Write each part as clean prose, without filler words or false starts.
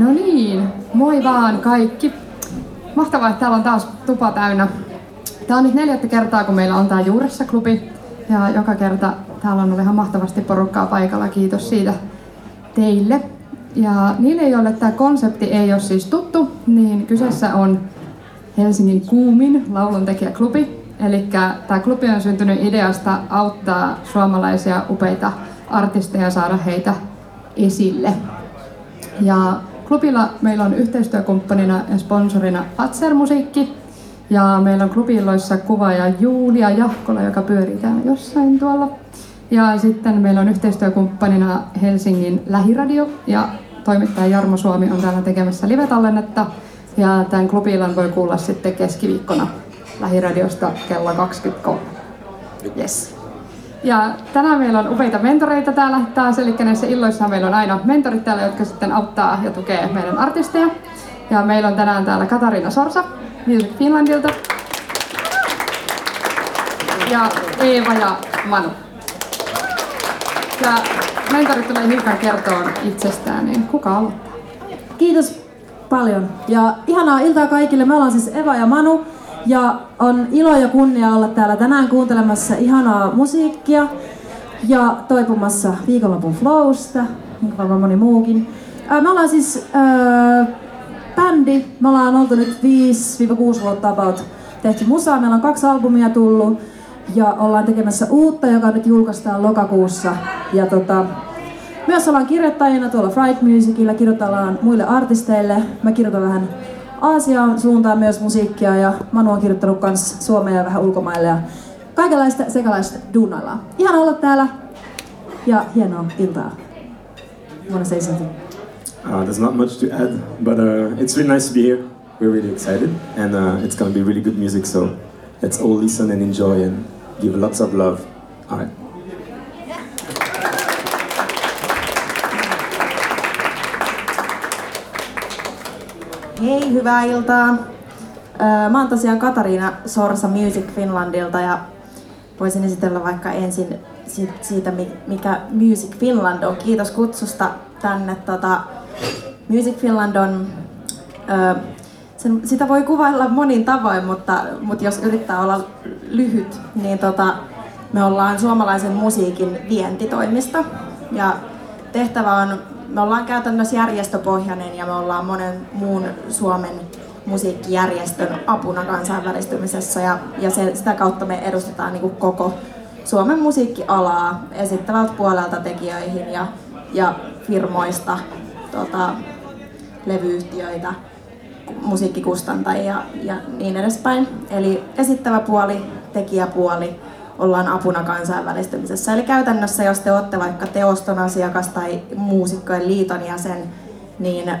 No niin, moi vaan kaikki. Mahtavaa, että täällä on taas tupa täynnä. Tää on nyt 4. kertaa, kun meillä on tää Juuressa-klubi. Ja joka kerta täällä on ollut ihan mahtavasti porukkaa paikalla. Kiitos siitä teille. Ja niille, joille tää konsepti ei ole siis tuttu, niin kyseessä on Helsingin Kuumin lauluntekijäklubi. Elikkä tää klubi on syntynyt ideasta auttaa suomalaisia upeita artisteja saada heitä esille. Ja klubilla meillä on yhteistyökumppanina ja sponsorina Atzel musiikki. Ja meillä on klubiloissa kuvaaja Julia Jahkola, joka pyörii täällä jossain tuolla. Ja sitten meillä on yhteistyökumppanina Helsingin Lähiradio ja toimittaja Jarmo Suomi on täällä tekemässä live-tallennetta. Ja tämän klubilan voi kuulla sitten keskiviikkona Lähiradiosta kello 23. Yes. Ja tänään meillä on upeita mentoreita täällä taas, eli näissä illoissa meillä on aina mentorit täällä, jotka sitten auttaa ja tukee meidän artisteja. Ja meillä on tänään täällä Katariina Sorsa Music Finlandilta ja Eva ja Manu. Ja mentorit tulee hiukan kertoa itsestään, niin kuka aloittaa? Kiitos paljon ja ihanaa iltaa kaikille. Me ollaan siis Eva ja Manu. Ja on ilo ja kunnia olla täällä tänään kuuntelemassa ihanaa musiikkia ja toipumassa viikonlopun Flowsta, niin kuin varmaan moni muukin. Me ollaan siis bändi, me ollaan oltu nyt 5-6 vuotta about tehty musaa, meillä on 2 albumia tullut ja ollaan tekemässä uutta, joka nyt julkaistaan lokakuussa. Ja myös ollaan kirjoittajina tuolla Fright Musicilla, kirjoitellaan muille artisteille, mä kirjoitan vähän Aasiaan suuntaan myös musiikkia ja Manu on kirjoittanut kans suomea ja vähän ulkomaille ja kaikenlaista sekalaista duunaillaan. Ihana olla täällä ja hienoa iltaa. You wanna say something? There's not much to add, but it's really nice to be here. We're really excited and it's gonna be really good music, so let's all listen and enjoy and give lots of love. All right. Hei, hyvää iltaa. Mä oon tosiaan Katariina Sorsa Music Finlandilta ja voisin esitellä vaikka ensin siitä, mikä Music Finland on. Kiitos kutsusta tänne. Music Finland on, sitä voi kuvailla monin tavoin, mutta jos yrittää olla lyhyt, niin me ollaan suomalaisen musiikin vientitoimisto. Ja tehtävä on, me ollaan käytännössä järjestöpohjainen ja me ollaan monen muun Suomen musiikkijärjestön apuna kansainvälistymisessä ja sitä kautta me edustetaan niin kuin koko Suomen musiikkialaa esittävältä puolelta tekijöihin ja firmoista, levyyhtiöitä, musiikkikustantajia ja niin edespäin. Eli esittävä puoli, tekijäpuoli. Ollaan apuna kansainvälistymisessä. Eli käytännössä, jos te olette vaikka teoston asiakas tai muusikkojen liiton jäsen, niin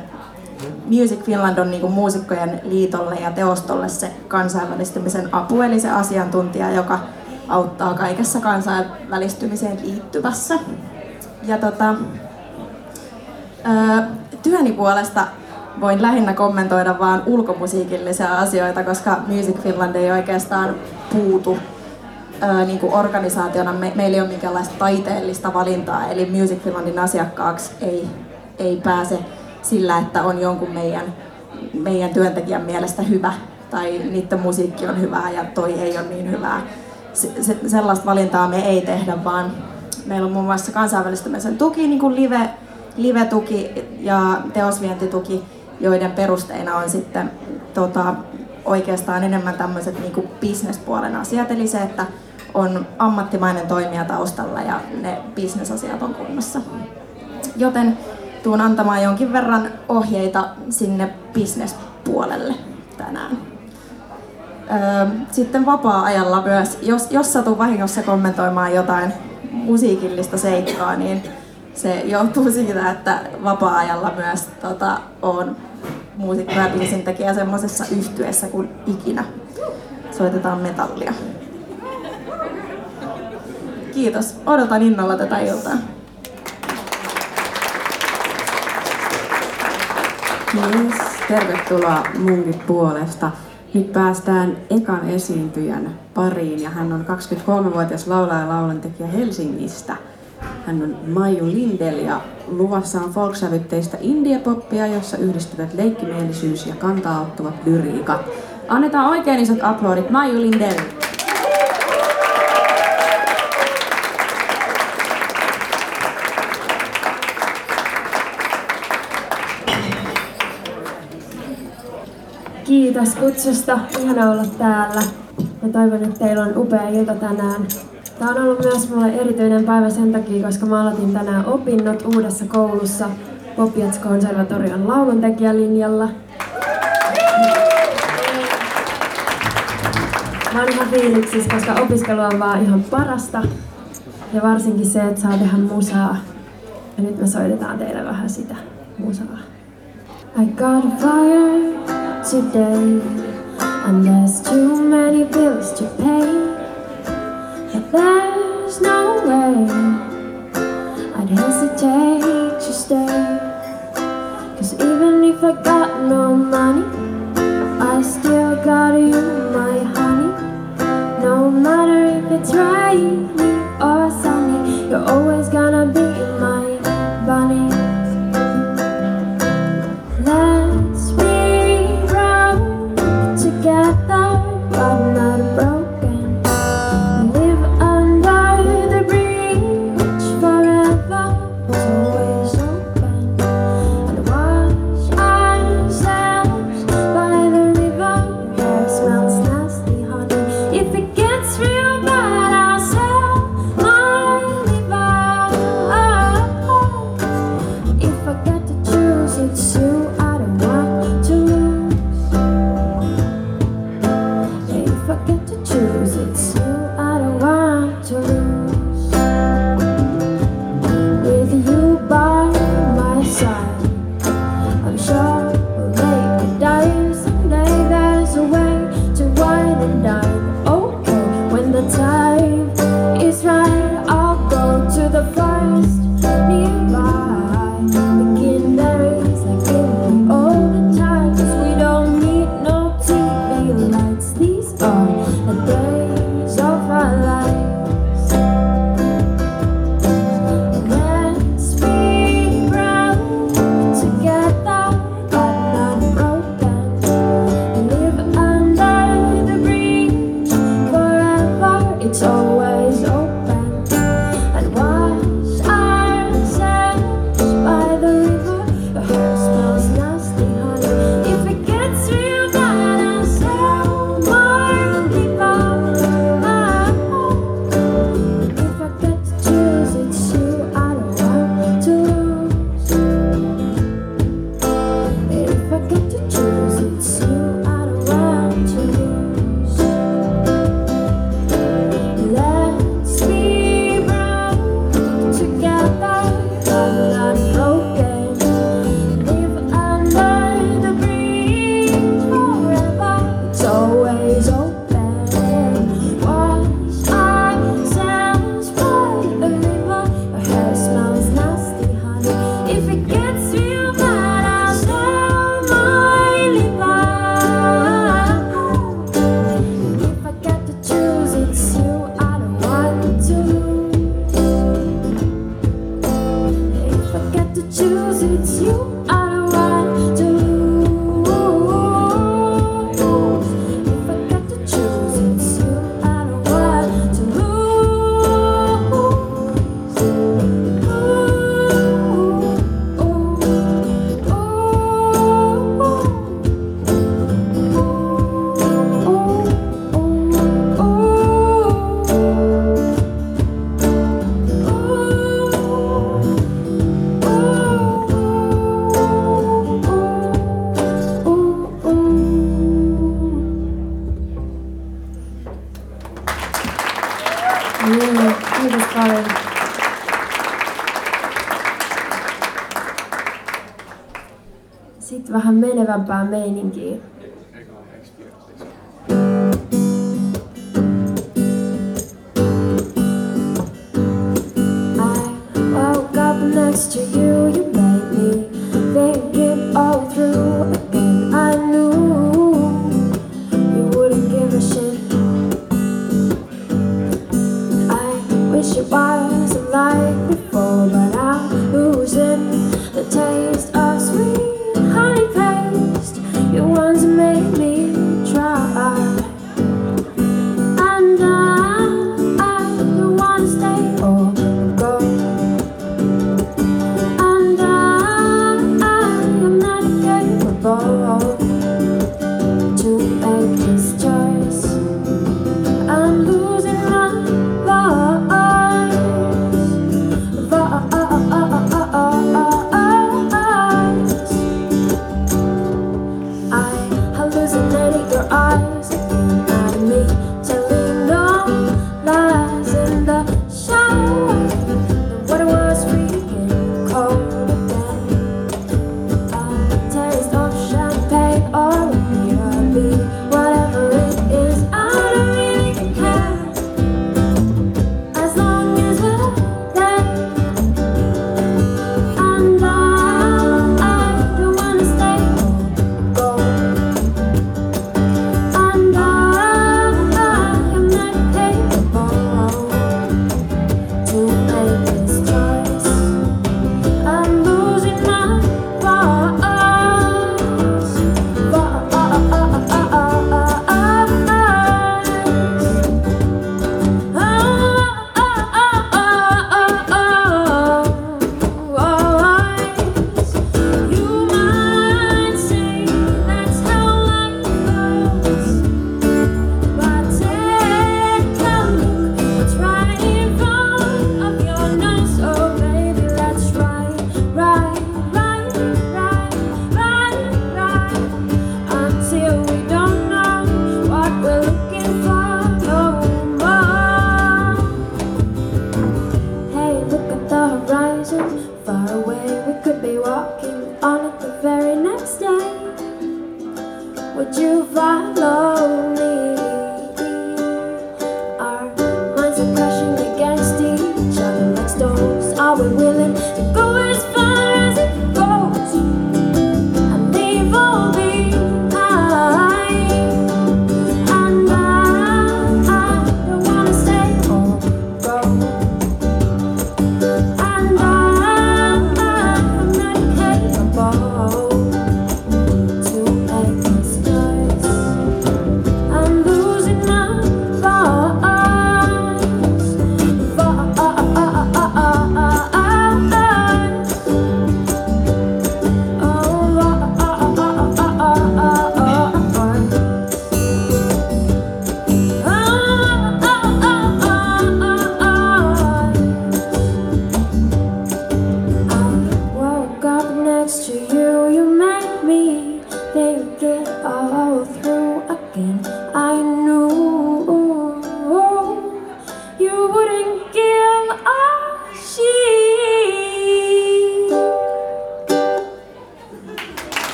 Music Finland on niin kuin muusikkojen liitolle ja teostolle se kansainvälistymisen apu, eli se asiantuntija, joka auttaa kaikessa kansainvälistymiseen liittyvässä. Ja työni puolesta voin lähinnä kommentoida vaan ulkomusiikillisia asioita, koska Music Finland ei oikeastaan puutu niin kuin organisaationa. Meillä ei ole minkäänlaista taiteellista valintaa, eli Music Finlandin asiakkaaksi ei pääse sillä, että on jonkun meidän työntekijän mielestä hyvä tai niiden musiikki on hyvää ja toi ei ole niin hyvää. Sellaista valintaa me ei tehdä, vaan meillä on muun muassa kansainvälistymisen tuki, niin kuin live-tuki ja teosvientituki, joiden perusteina on sitten oikeastaan enemmän tämmöiset niin kuin bisnespuolen asiat, eli se, että on ammattimainen toimija taustalla ja ne bisnesasiat on kunnossa. Joten tuun antamaan jonkin verran ohjeita sinne bisnespuolelle tänään. Sitten vapaa-ajalla myös, jos satun vahingossa kommentoimaan jotain musiikillista seikkaa, niin se johtuu siitä, että vapaa-ajalla myös on muusikko ja biisintekijä semmoisessa yhtyeessä kuin ikinä. Soitetaan metallia. Kiitos. Odotan innolla tätä iltaa. Yes, tervetuloa munkin puolesta. Nyt päästään ekan esiintyjän pariin ja hän on 23-vuotias laulaja ja lauluntekijä Helsingistä. Hän on Maiju Lindell ja luvassa on folksävytteistä indie-poppia, jossa yhdistyvät leikkimielisyys ja kantaa ottavat lyriikat. Annetaan oikein isot aplodit Maiju Lindell! Kiitos kutsusta. Ihana olla täällä. Mä toivon, että teillä on upea ilta tänään. Tää on ollut myös mulle erityinen päivä sen takia, koska mä aloitin tänään opinnot uudessa koulussa Popiets-konservatorion lauluntekijälinjalla. Mä oon ihan fiiliksissä, koska opiskelu on vaan ihan parasta. Ja varsinkin se, että saa tehdä musaa. Ja nyt me soitetaan teille vähän sitä musaa. I got a fire today, and there's too many bills to pay. But there's no way I'd hesitate to stay, cause even if I got no money, I still got you, my honey. No matter if it's rainy or sunny, you're always gonna be my bunny. Let's be broke together, but not broke. Menevämpää meininkiä. I wish it was like before.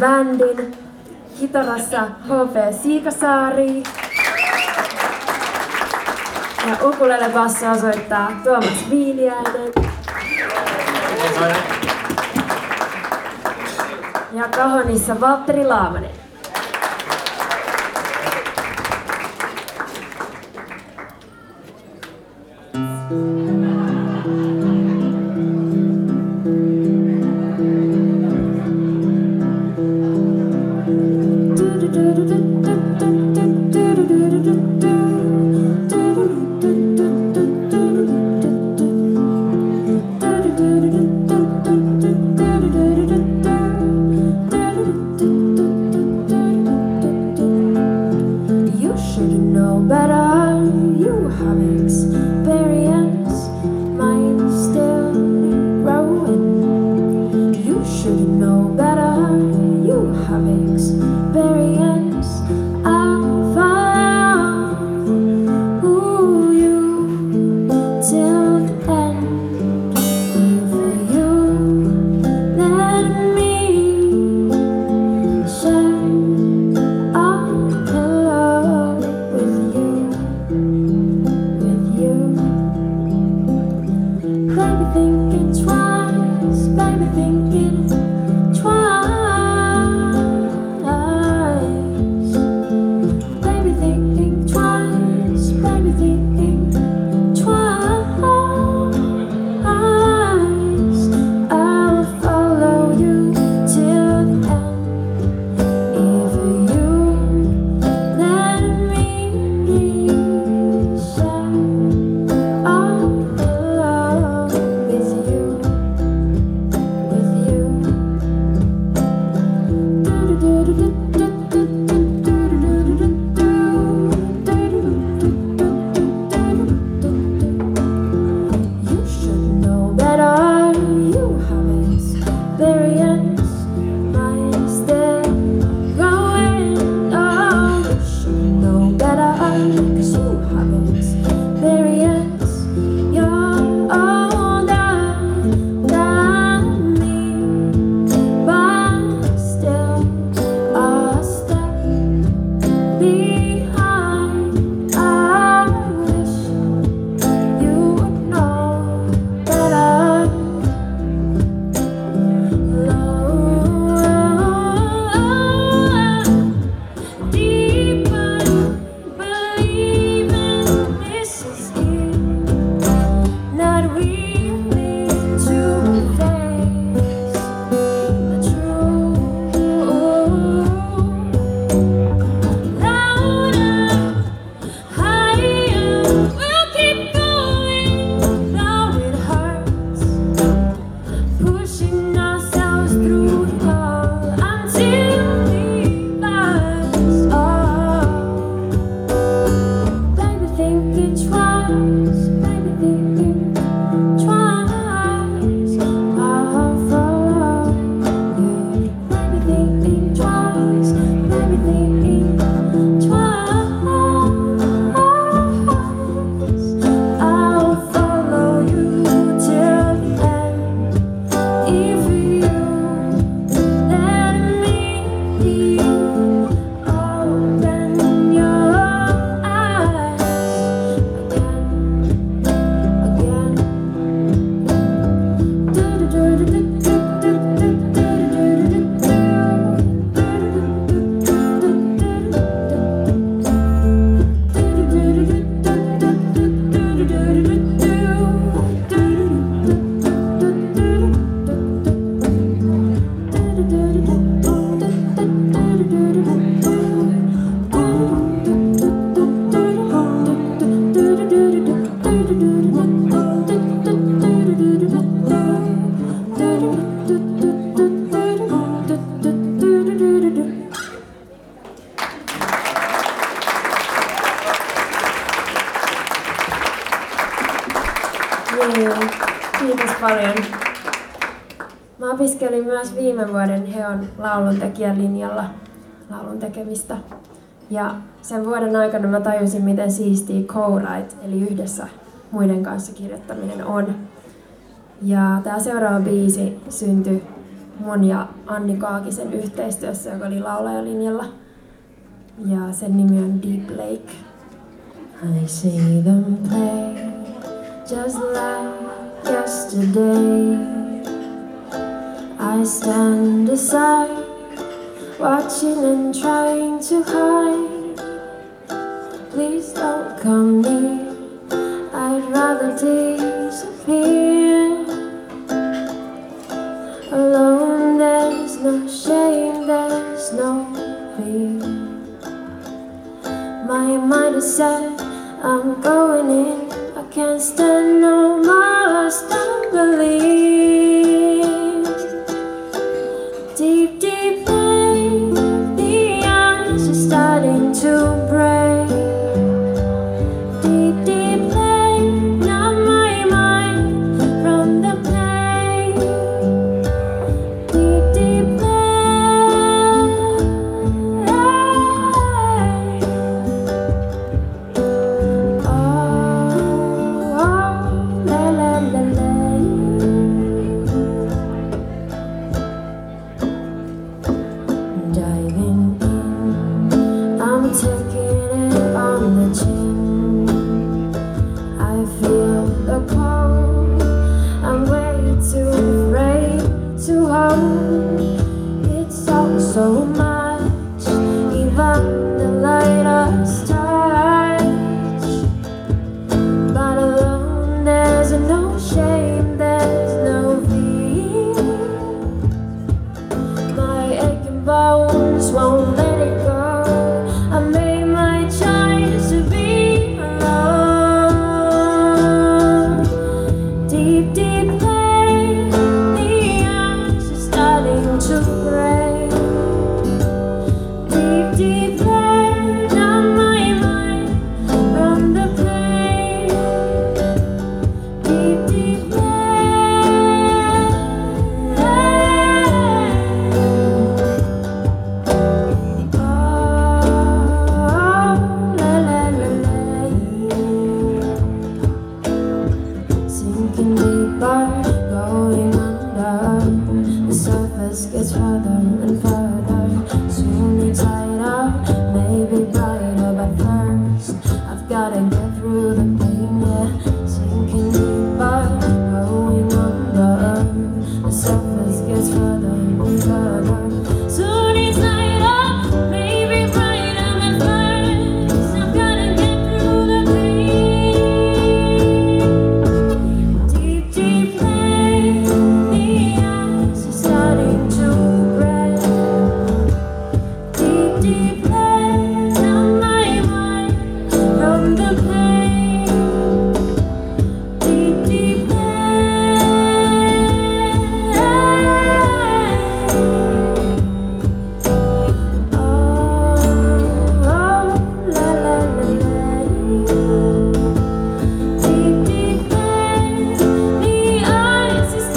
Bändin, kitarassa H.P. Siikasaari ja ukulele bassoa soittaa Tuomas Viiliäinen ja kahonissa Valtteri Laamanen. Kiitos paljon. Mä opiskelin myös viime vuoden Heon lauluntekijän linjalla laulun tekemistä. Ja sen vuoden aikana mä tajusin, miten siistiä co-write, eli yhdessä muiden kanssa kirjoittaminen on. Ja tää seuraava biisi syntyi mun ja Anni Kaakisen yhteistyössä, joka oli laulajalinjalla. Ja sen nimi on Deep Lake. I see them play just like yesterday. I stand aside watching and trying to hide. Please don't come near, I'd rather disappear. Alone there's no shame, there's no fear. My mind is set, I'm going in. I can't stand no more, I still believe. Deep, deep pain, the eyes are starting to break. Deep, deep pain, now my mind from the pain. Deep, deep pain. Oh, oh, la la la la. Diving in, I'm taking it on the chin. I feel the cold, I'm way too afraid to hold. It's all so much, even the lightest touch. But alone there's no shame, there's no fear. My aching bones won't let it go. I made my choice to be alone. Deep, deep pain, the eyes are starting to break. Deep, deep pain, now my mind from the pain. Deep, deep pain. Oh, la la la la. Sinking deeper, going under. The surface gets further and further. Soon it's tighter, maybe brighter, but first I've gotta get through the pain. Yeah, sinking deeper, going under. The surface gets further and further. Soon it's lighter, maybe brighter than first. I've gotta get through the pain. Deep, deep pain, the eyes are starting to break. Deep, deep pain, now my mind from the pain. Deep, deep pain. Oh, oh, la la la la. Deep, deep pain, the eyes are starting to break.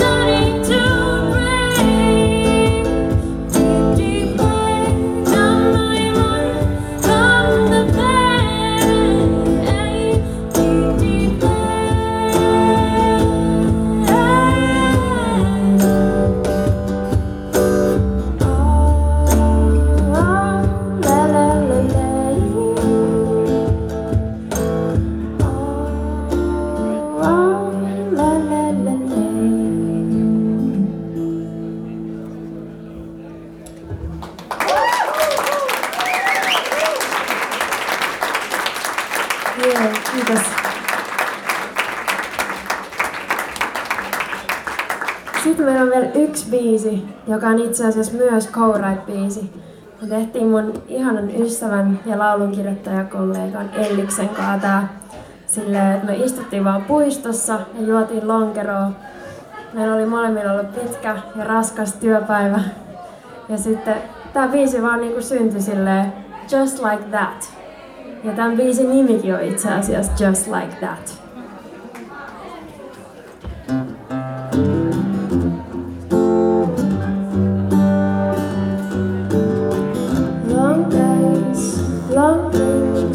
Deep, deep pain, now my mind from the pain. Deep, deep pain. Oh, oh, la la la la. Oh, oh, la la la la. Joo, kiitos. Sitten meillä on vielä yksi biisi, joka on itse asiassa myös co-write-biisi. Me tehtiin mun ihanan ystävän ja laulunkirjoittajakollegan Elliksen kanssa tää silleen, että me istuttiin vaan puistossa ja juotiin lonkeroa. Meillä oli molemmilla ollut pitkä ja raskas työpäivä. Ja sitten tää biisi vaan niinku syntyi silleen, just like that. Ja tämän biisin nimikin on itse asiassa Just Like That.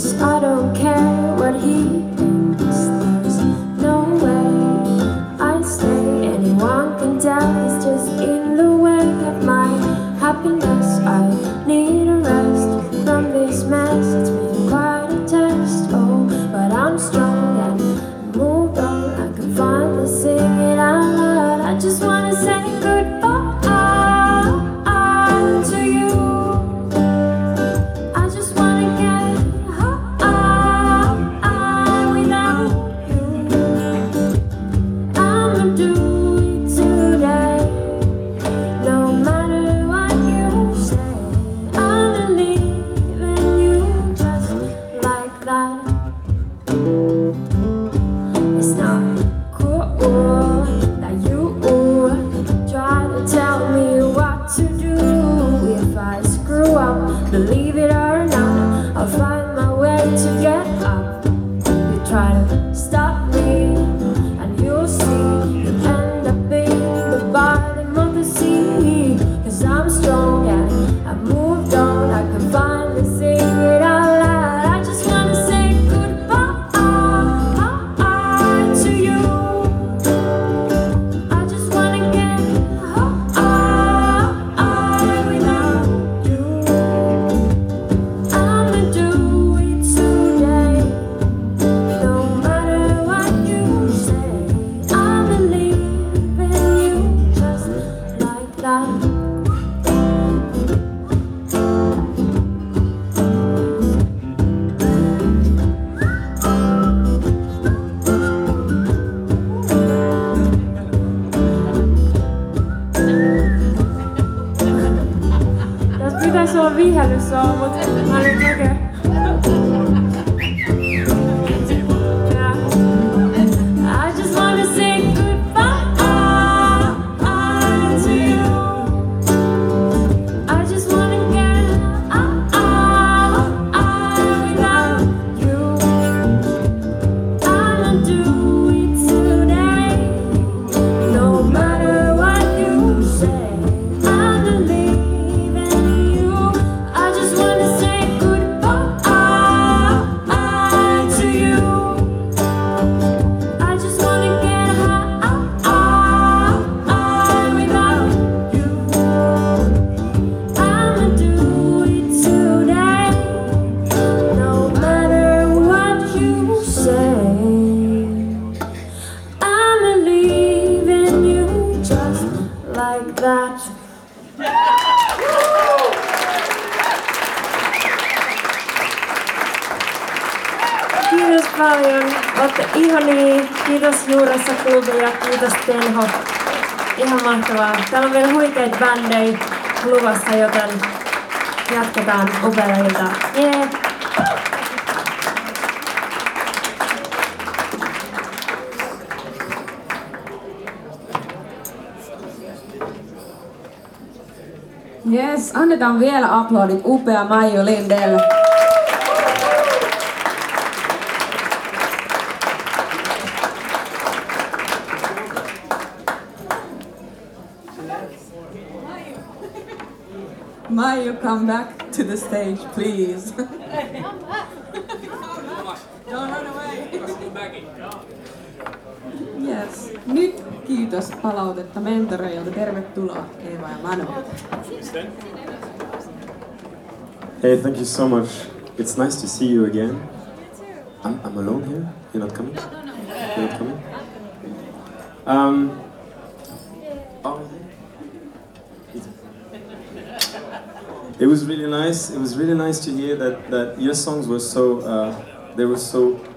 cause I don't care what he thinks. There's no way I'd stay. Anyone can tell he's just in the way of my happiness. I need a rest from this mess. It's been quite a test, oh, but I'm strong and moved on. I can finally sing it out loud. I just wanna say goodbye. Kiitos Tenho. Ihan mahtavaa. Täällä on vielä huikeat bändejä luvassa, joten jatketaan upeaa iltaa. Yeah. Yes, annetaan vielä aplodit. Upea Maiju Lindell. Maiju, come back to the stage, please. Come back. Don't run away. Yes. Nyt kiitos palautetta mentoreilta. Tervetuloa Eva ja Manu. Hey, thank you so much. It's nice to see you again. I'm alone here. You're not coming? You're not coming? It was really nice. It was really nice to hear that your songs were so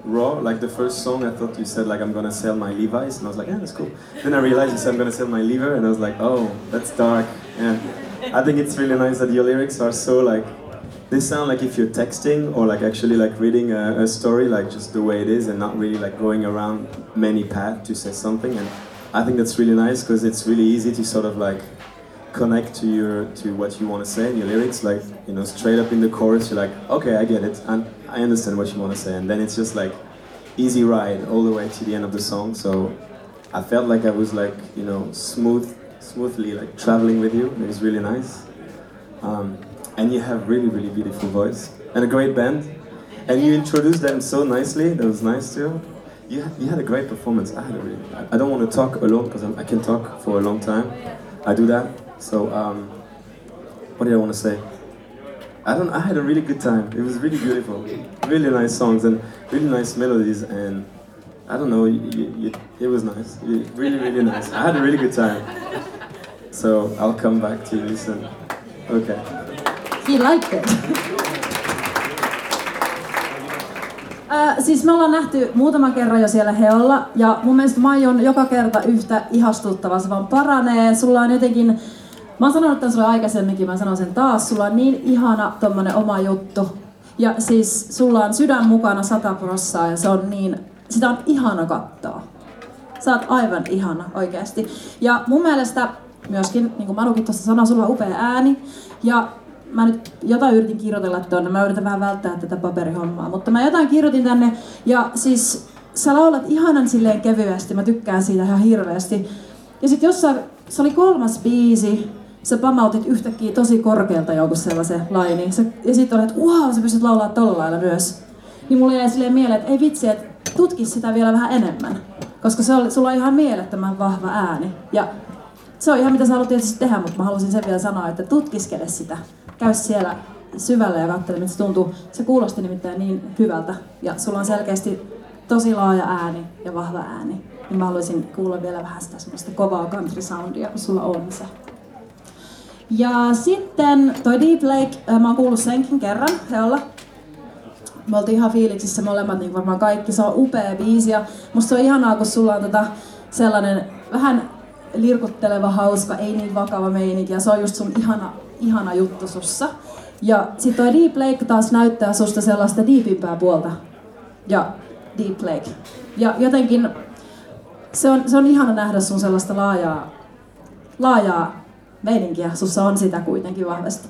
raw. Like the first song, I thought you said like I'm gonna sell my Levi's, and I was like, yeah, that's cool. Then I realized you said I'm gonna sell my liver, and I was like, oh, that's dark. And I think it's really nice that your lyrics are so like they sound like if you're texting or like actually like reading a story, like just the way it is, and not really like going around many paths to say something. And I think that's really nice because it's really easy to sort of like connect to what you want to say in your lyrics, like, you know, straight up in the chorus you're like, okay, I get it, and I understand what you want to say, and then it's just like easy ride all the way to the end of the song. So I felt like I was like, you know, smoothly like traveling with you. It was really nice, and you have really beautiful voice and a great band, And you introduced them so nicely. That was nice too. You had a great performance. I had a really. I don't want to talk a lot because I can talk for a long time. I do that. So what did I want to say? I had a really good time. It was really beautiful. Really nice songs and really nice melodies and I don't know. It was nice. Really, really nice. I had a really good time. So I'll come back to you listen. Okay. He liked it. Siis me ollaan nähty muutama kerran jo siellä Heolla ja mun mielestä Maiju on joka kerta yhtä ihastuttava, se vaan paranee, sulla on jotenkin, mä oon sanonut tämän sulle aikaisemminkin, mä sanon sen taas, sulla on niin ihana tommonen oma juttu ja siis sulla on sydän mukana 100% ja se on niin, sitä on ihana katsoa. Sä oot aivan ihana oikeesti ja mun mielestä myöskin, niin kuin Manukin tuossa sanoi, sulla on upea ääni ja mä nyt jotain yritin kirjoitella tuonne, mä yritän vähän välttää tätä paperihommaa, mutta mä jotain kirjoitin tänne ja siis sä laulat ihanan silleen kevyesti, mä tykkään siitä ihan hirveästi. Ja sit jossain, se oli 3. biisi, sä pamautit yhtäkkiä tosi korkealta jonkun sellaisen lainin ja sit olet, että wow, sä pystyt laulaa tolla lailla myös. Niin mulle jäi silleen mieleen, että ei vitsi, että tutki sitä vielä vähän enemmän, koska se oli, sulla on ihan mielettömän vahva ääni. Ja se on ihan mitä sä haluat tietysti tehdä, mutta mä halusin sen vielä sanoa, että tutkiskele sitä. Käy siellä syvällä ja katsele, mitä se tuntuu. Se kuulosti nimittäin niin hyvältä. Ja sulla on selkeästi tosi laaja ääni ja vahva ääni. Niin mä haluaisin kuulla vielä vähän sitä semmoista kovaa country soundia, kun sulla on se. Ja sitten toi Deep Lake, mä oon kuullut senkin kerran Heolla. Me oltiin ihan fiiliksissä molemmat, niin varmaan kaikki. Se on upea biisi ja musta se on ihanaa, kun sulla on sellainen vähän lirkutteleva, hauska, ei niin vakava meininki. Ja se on just sun ihana juttu sussa. Ja sit toi Deep Lake taas näyttää susta sellaista diipimpää puolta. Ja Deep Lake. Ja jotenkin se on ihana nähdä sun sellaista laajaa meininkiä. Sussa on sitä kuitenkin vahvasti.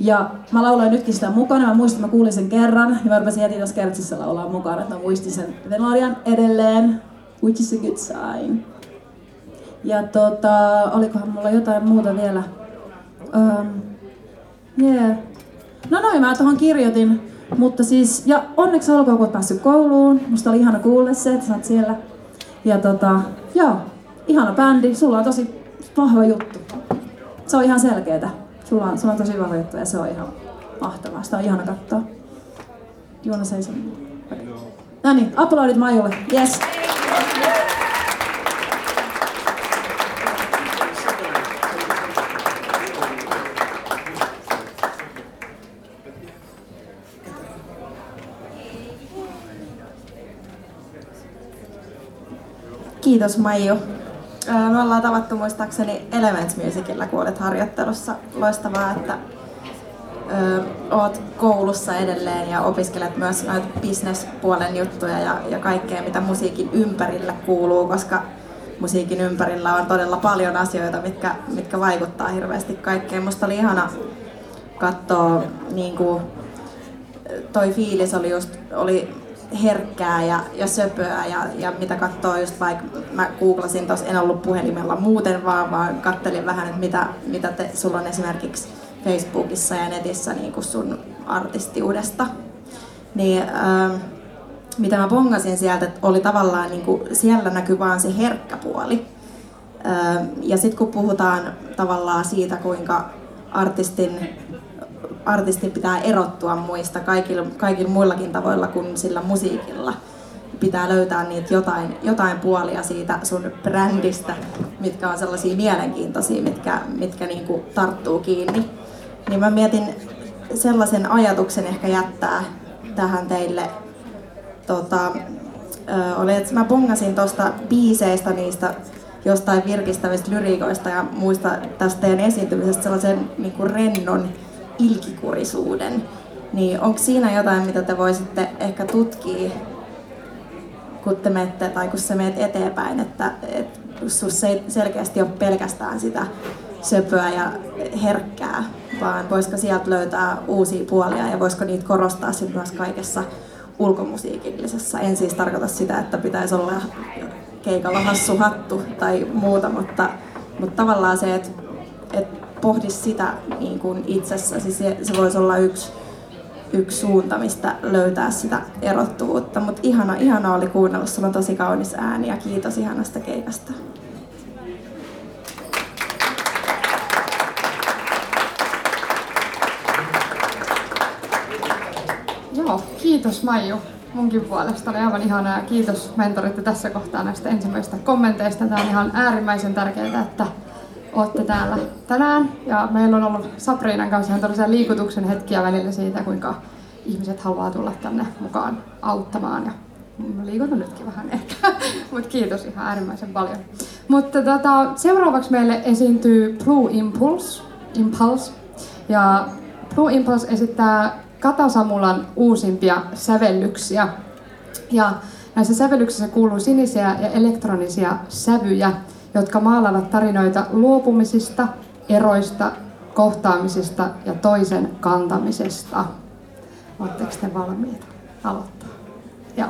Ja mä lauloin nytkin sitä mukana. Mä muistin, mä kuulin sen kerran. Ja mä rupesin heti tässä kertsissä laulaa mukana. Että mä muistin sen melodian edelleen. Which is a good sign. Ja olikohan mulla jotain muuta vielä? Yeah. No noin, mä tuohon kirjoitin, mutta siis, ja onneksi olkoon, kun oot päässyt kouluun. Musta oli ihana kuulla se, että sä oot siellä. Ja joo, ihana bändi, sulla on tosi vahva juttu. Se on ihan selkeetä. Sulla on tosi vahva juttu ja se on ihan mahtavaa. Sitä on ihana katsoa. Juona seisoo. No niin, aplodit Maijulle, yes. Kiitos Maiju. Me ollaan tavattu muistaakseni Elements Musicilla, kun olet harjoittelussa. Loistavaa, että oot koulussa edelleen ja opiskelet myös noita business-puolen juttuja ja kaikkea, mitä musiikin ympärillä kuuluu, koska musiikin ympärillä on todella paljon asioita, mitkä vaikuttaa hirveästi kaikkeen. Musta oli ihana katsoa, niin kuin toi fiilis oli herkkää ja söpöä ja mitä kattoo just vaikka mä googlasin tossa, en ollut puhelimella muuten vaan kattelin vähän, että mitä sulla on esimerkiksi Facebookissa ja netissä niin kuin sun artistiudesta. Niin mitä mä bongasin sieltä, että oli tavallaan niin kuin siellä näkyy vaan se herkkä puoli. Ja sit kun puhutaan tavallaan siitä, kuinka artistin pitää erottua muista kaikilla muillakin tavoilla kuin sillä musiikilla. Pitää löytää niitä jotain puolia siitä sun brändistä, mitkä on sellaisia mielenkiintoisia, mitkä niinku tarttuu kiinni. Niin mä mietin sellaisen ajatuksen ehkä jättää tähän teille. Mä bongasin tuosta biiseistä niistä jostain virkistävistä lyriikoista ja muista tästä teidän esiintymisestä sellaisen niinku rennon ilkikurisuuden, niin onko siinä jotain, mitä te voisitte ehkä tutkia, kun te menette, tai kun sä menet eteenpäin, että sus ei selkeästi ole pelkästään sitä söpöä ja herkkää, vaan voisiko sieltä löytää uusia puolia ja voisiko niitä korostaa sitten myös kaikessa ulkomusiikillisessa. En siis tarkoita sitä, että pitäisi olla keikalla hassu hattu tai muuta, mutta tavallaan se, että pohdi sitä niin kuin itsessäsi, se voisi olla yksi yksi suunta, mistä löytää sitä erottuvuutta. Mutta ihanaa oli kuunnella, sulla on tosi kaunis ääni ja kiitos ihanasta keikasta. Joo, kiitos Maiju. Munkin puolesta oli aivan ihanaa ja kiitos mentoritte tässä kohtaa näistä ensimmäisistä kommenteista. Tämä on ihan äärimmäisen tärkeää, että olette täällä tänään ja meillä on ollut Sabriinan kanssa ihan todella liikutuksen hetkiä välillä siitä, kuinka ihmiset haluaa tulla tänne mukaan auttamaan ja liikutun nytkin vähän ehkä, mutta kiitos ihan äärimmäisen paljon. Mutta seuraavaksi meille esiintyy Blue Impulse ja Blue Impulse esittää Katasamulan uusimpia sävellyksiä ja näissä sävellyksissä kuuluu sinisiä ja elektronisia sävyjä, jotka maalaavat tarinoita luopumisista, eroista, kohtaamisista ja toisen kantamisesta. Oletteko te valmiita aloittaa? Joo.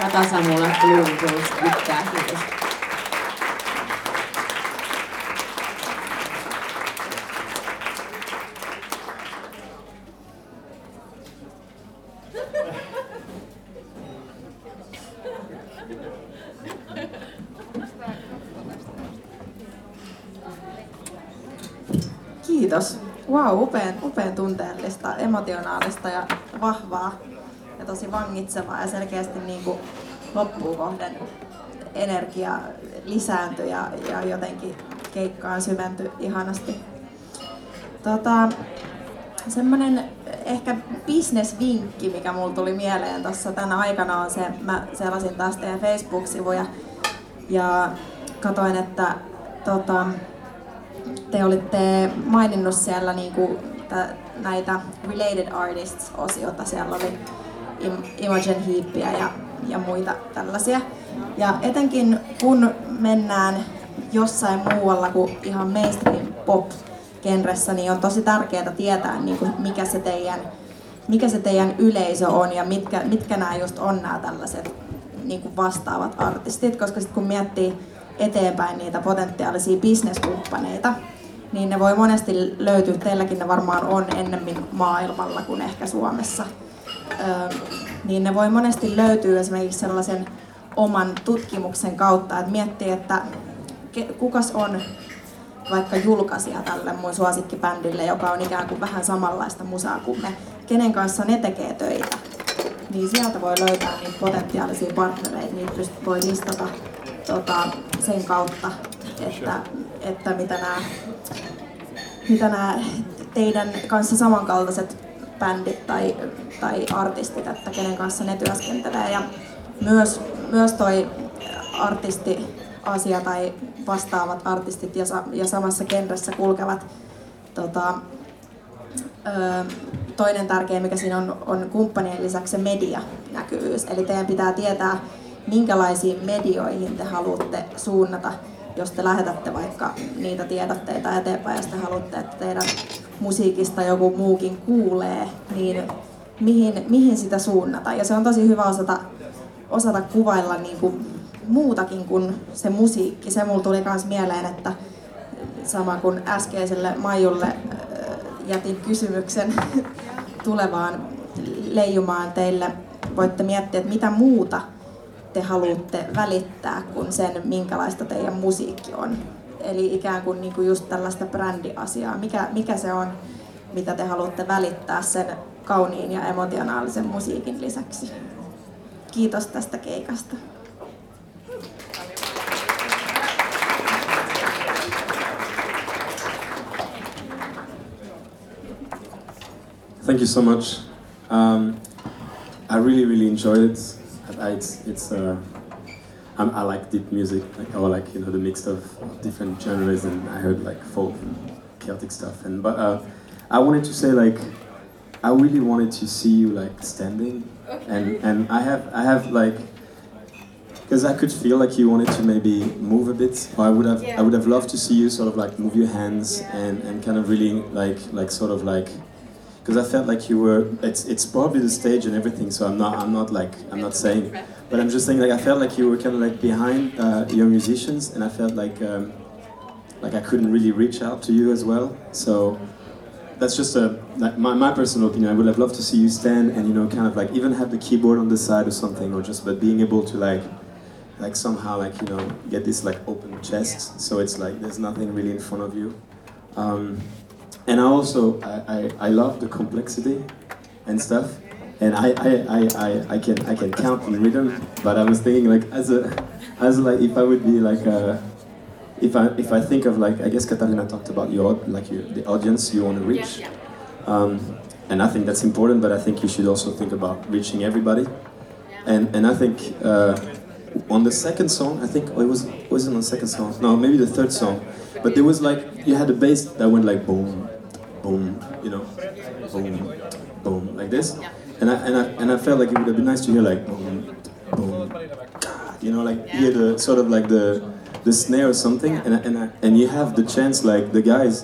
Katasamula, Blue Impulse, pitää, kiitos. Kiitos. Wow, upean tunteellista, emotionaalista ja vahvaa. Ja tosi vangitsevaa ja selkeästi niin kuin loppuun kohden energia lisääntyi ja jotenkin keikkaan syventyi ihanasti. Semmoinen ehkä bisnesvinkki, mikä mulle tuli mieleen tuossa tänä aikana on se, mä selasin taas teidän Facebook-sivuja ja katsoin, että te olitte maininnut siellä niin kuin näitä Related Artists-osiota, siellä oli Imogen Heapia ja muita tällaisia. Ja etenkin kun mennään jossain muualla kuin ihan mainstream pop-genressä, niin on tosi tärkeää tietää, mikä se teidän mikä se teidän yleisö on ja mitkä nämä just on nämä tällaiset niin kuin vastaavat artistit, koska sitten kun miettii eteenpäin niitä potentiaalisia bisneskumppaneita, niin ne voi monesti löytyä, teilläkin ne varmaan on ennemmin maailmalla kuin ehkä Suomessa, niin ne voi monesti löytyä esimerkiksi sellaisen oman tutkimuksen kautta, että miettii, että kukas on vaikka julkaisija tälle mun suosikkibändille, joka on ikään kuin vähän samanlaista musaa kuin me, kenen kanssa ne tekee töitä, niin sieltä voi löytää niitä potentiaalisia partnereita, niitä voi listata sen kautta, että mitä nämä teidän kanssa samankaltaiset bändit tai artistit, että kenen kanssa ne työskentelee. Ja myös toi artistiasia tai vastaavat artistit ja samassa genressä kulkevat. Toinen tärkeä, mikä siinä on kumppanien lisäksi se medianäkyvyys. Eli teidän pitää tietää, minkälaisiin medioihin te haluatte suunnata, jos te lähetätte vaikka niitä tiedotteita eteenpäin, jos te haluatte, että teidän musiikista joku muukin kuulee, niin mihin sitä suunnata. Ja se on tosi hyvä osata kuvailla niin kuin muutakin kuin se musiikki. Se mulla tuli myös mieleen, että sama kuin äskeiselle Maijulle jätin kysymyksen tulevaan leijumaan teille, voitte miettiä, että mitä muuta te haluatte välittää kuin sen, minkälaista teidän musiikki on. Eli ikään kuin niinku just tällaista brändiasiaa. Mikä se on, mitä te haluatte välittää sen kauniin ja emotionaalisen musiikin lisäksi. Kiitos tästä keikasta. Thank you so much. I really enjoyed it. I like deep music, or the mix of different genres, and I heard like folk and chaotic stuff. But I wanted to say I really wanted to see you standing, and I have because I could feel you wanted to maybe move a bit. Or I would have loved to see you sort of move your hands and kind of really sort of. Because I felt you were, it's probably the stage and everything, so I'm not saying, but I'm just saying I felt you were kind of behind your musicians, and I felt I couldn't really reach out to you as well. So that's just my personal opinion. I would have loved to see you stand and kind of even have the keyboard on the side or something, or just but being able to somehow get this open chest, so it's there's nothing really in front of you. And I also love the complexity and stuff, and I can count in rhythm, but I was thinking as if I would be if I think of I guess Katariina talked about the audience you want to reach, and I think that's important, but I think you should also think about reaching everybody, and I think on the second song it wasn't on the second song, no maybe the third song, but there was you had a bass that went boom. Boom, boom, boom, like this, and I felt it would have been nice to hear boom, boom, hear the sort of the snare or something, and you have the chance the guys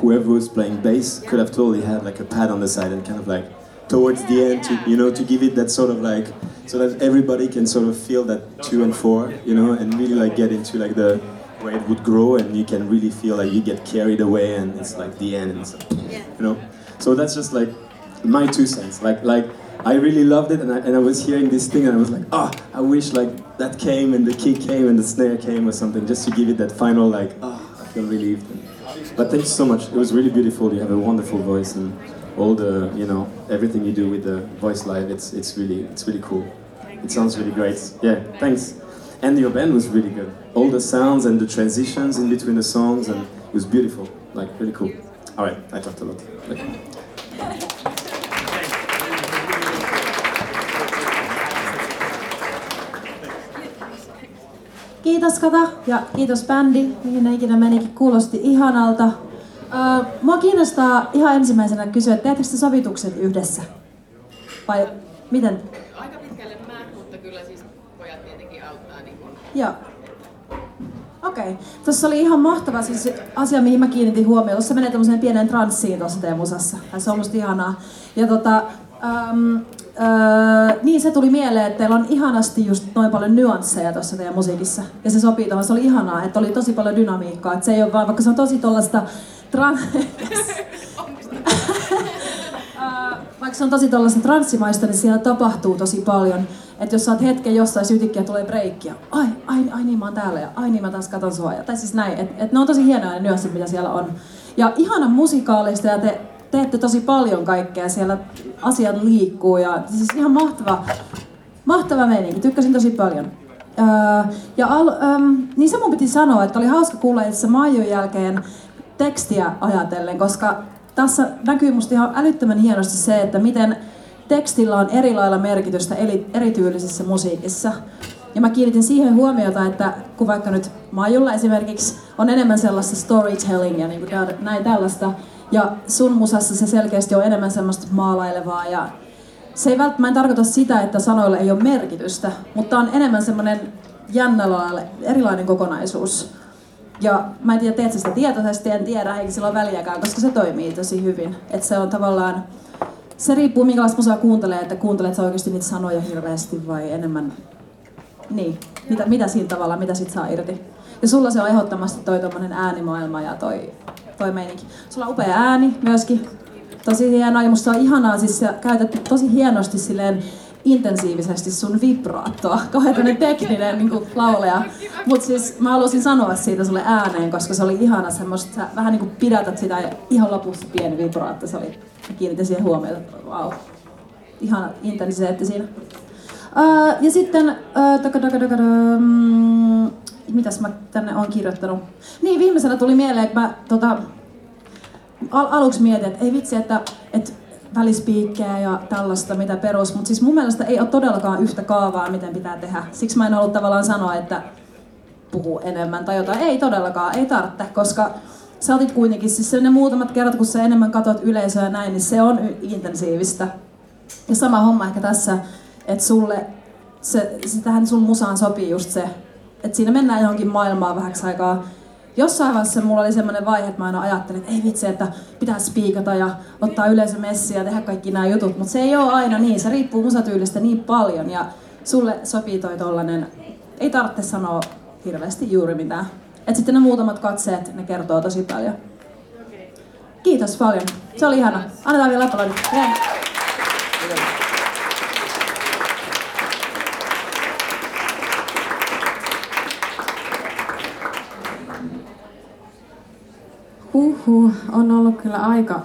whoever was playing bass could have totally had a pad on the side and kind of towards the end to give it that sort of so that everybody can sort of feel that 2 and 4 and really get into the where it would grow, and you can really feel you get carried away, and it's the end, and so that's just my 2 cents. I really loved it, and I was hearing this thing, and I was I wish that came, and the kick came, and the snare came, or something, just to give it that final I feel relieved. But thank you so much. It was really beautiful. You have a wonderful voice, and all the everything you do with the voice live, it's really cool. It sounds really great. Yeah, thanks. And your band was really good. All the sounds and the transitions in between the songs, and it was beautiful, really cool. All right, I talked a lot. Kiitos Kata ja kiitos bändi, mihin ne ikinä menikin, kuulosti ihanalta. Mua kiinnostaa ihan ensimmäisenä kysyä, teettekö te sovitukset yhdessä? Vai miten? Aika pitkälle mä, mutta kyllä siis pojat tietenkin auttaa. Joo. Okei. Tuossa oli ihan mahtava siis asia, mihin mä kiinnitin huomioon. Tuossa menee tämmöiseen pienen transsiin tuossa teidän musassa. Se on musta ihanaa. Ja niin se tuli mieleen, että teillä on ihanasti just noin paljon nyansseja tuossa teidän musiikissa. Ja se sopii tuohon. Se oli ihanaa, että oli tosi paljon dynamiikkaa. Että se ei ole vaan, vaikka se on tosi tollaista vaikka se on tosi tollaista transsimaista, niin siellä tapahtuu tosi paljon. Että jos sä oot hetken jossain yhtäkkiä tulee breikkiä, ai niin mä oon täällä ja ai niin mä taas katon sua. Ja, tai siis näin, että et ne on tosi hienoja ne nyanssit mitä siellä on. Ja ihana musikaalista ja te teette tosi paljon kaikkea, siellä asiat liikkuu ja siis ihan mahtava meininki, tykkäsin tosi paljon. Niin se mun piti sanoa, että oli hauska kuulla itse Maijun jälkeen tekstiä ajatellen, koska tässä näkyy musta ihan älyttömän hienosti se, että miten tekstillä on eri lailla merkitystä erityylisissä musiikissa. Ja mä kiinnitin siihen huomiota, että kun vaikka nyt Maijulla esimerkiksi on enemmän sellaista storytellingia, niin näin tällaista, ja sun musassa se selkeästi on enemmän semmoista maalailevaa ja se ei välttämättä tarkoita sitä, että sanoilla ei ole merkitystä, mutta on enemmän semmoinen jännällä erilainen kokonaisuus. Ja mä en tiedä, teet sä sitä tietoisesti, en tiedä, eikä sillä ole väliäkään, koska se toimii tosi hyvin. Että se on tavallaan, se riippuu minkälaista musaa kuuntelee, että kuuntelet sä oikeasti niitä sanoja hirveästi vai enemmän, niin, mitä siinä tavallaan, mitä sit saa irti. Ja sulla se on ehdottomasti toi tommonen äänimaailma ja toi meininki. Sulla on upea ääni myöskin, tosi hienoa ja musta on ihanaa, siis sä käytät tosi hienosti silleen intensiivisesti sun vibraattoa, kauhean tämmönen tekninen niinku lauleja. Mut siis mä halusin sanoa siitä sulle ääneen, koska se oli ihana semmoista, sä vähän niinku pidätät sitä ja ihan lopussa pieni vibraatto, se oli, kiinnitin siihen huomiota, vau. Wow. Ihana intensiteetti siinä. Ja sitten, mitäs mä tänne oon kirjoittanut? Niin, viimeisenä tuli mieleen, että mä aluksi mietin, että ei vitsi, että välispiikkejä ja tällaista, mitä perus, mutta siis mun mielestä ei ole todellakaan yhtä kaavaa, miten pitää tehdä. Siksi mä en ollut tavallaan sanoa, että puhu enemmän tai jotain. Ei todellakaan, ei tarvitse, koska sä otit kuitenkin, siis ne muutamat kerrat, kun sä enemmän katot yleisöä ja näin, niin se on intensiivistä. Ja sama homma ehkä tässä, että sulle, tähän sun musaan sopii just se, että siinä mennään johonkin maailmaan vähäksi aikaa. Jossain vaiheessa mulla oli semmoinen vaihe, että mä aina ajattelin, että ei vitsi, että pitää spiikata ja ottaa yleisö messiä ja tehdä kaikki nämä jutut. Mutta se ei ole aina niin, se riippuu musatyylistä niin paljon ja sulle sopii toi tollanen, ei tarvitse sanoa hirveästi juuri mitään. Et sitten ne muutamat katseet, ne kertoo tosi paljon. Kiitos paljon, se oli ihana. Annetaan vielä aplodit. Huhhuh, on ollut kyllä aika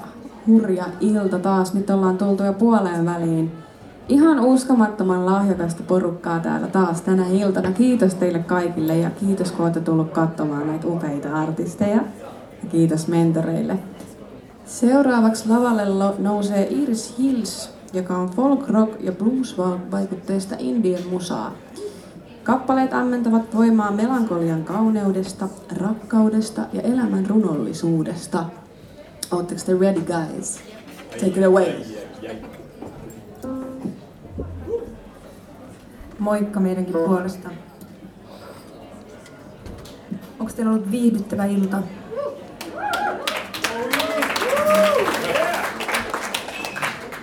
hurja ilta taas. Nyt ollaan tultu jo puoleen väliin. Ihan uskomattoman lahjakasta porukkaa täällä taas tänä iltana. Kiitos teille kaikille ja kiitos kun olette tullut katsomaan näitä upeita artisteja. Ja kiitos mentoreille. Seuraavaksi lavalle nousee Iris Hills, joka on folk rock ja blues vaikutteista indian musaa. Kappaleet ammentavat voimaa melankolian kauneudesta, rakkaudesta ja elämän runollisuudesta. Ootteko te ready, guys? Take it away! Moikka meidänkin puolesta. Onko teillä ollut viihdyttävä ilta?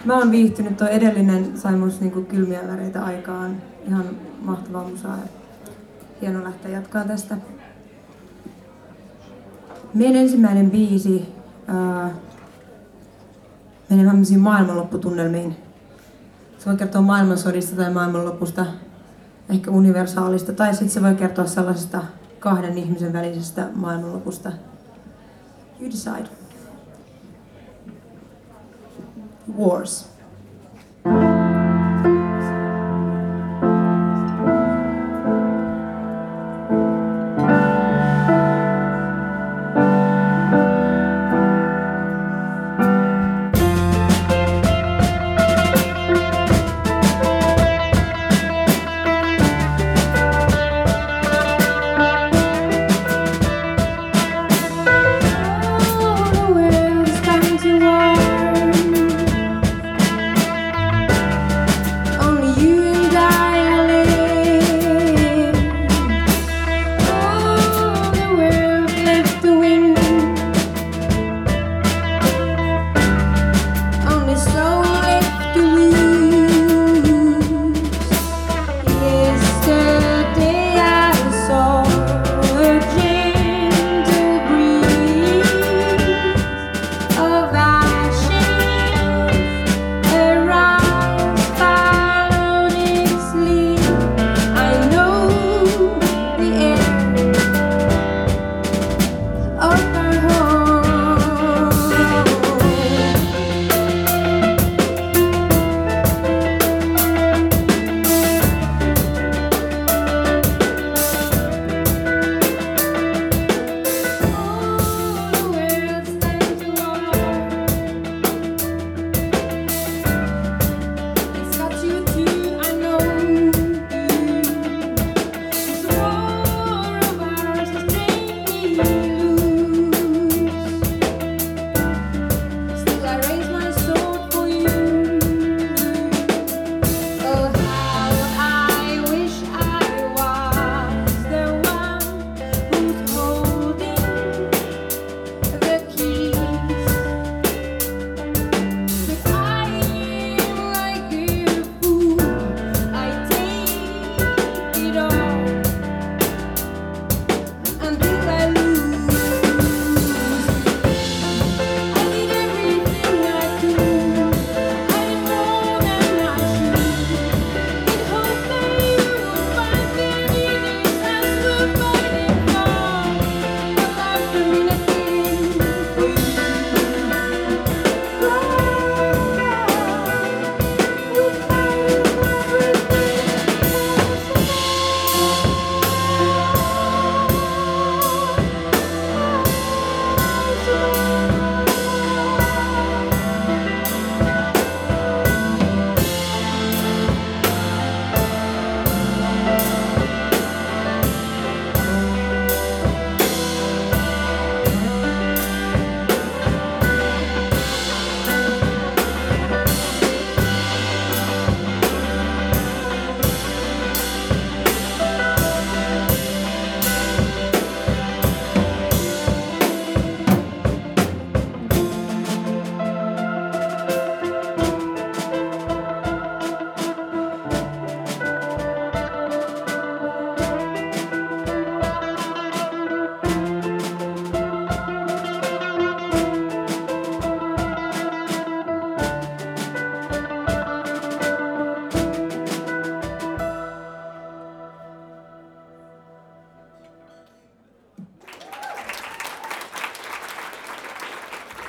Mä oon viihtynyt, tuo edellinen sai musta niinku kylmiä väreitä aikaan. Ihan mahtavaa musaa. Hieno lähteä jatkaa tästä. Meidän ensimmäinen biisi menee tämmöisiin maailmanlopputunnelmiin. Se voi kertoa maailmansodista tai maailmanlopusta, ehkä universaalista, tai sitten se voi kertoa sellaisesta kahden ihmisen välisestä maailmanlopusta. You decide. Wars.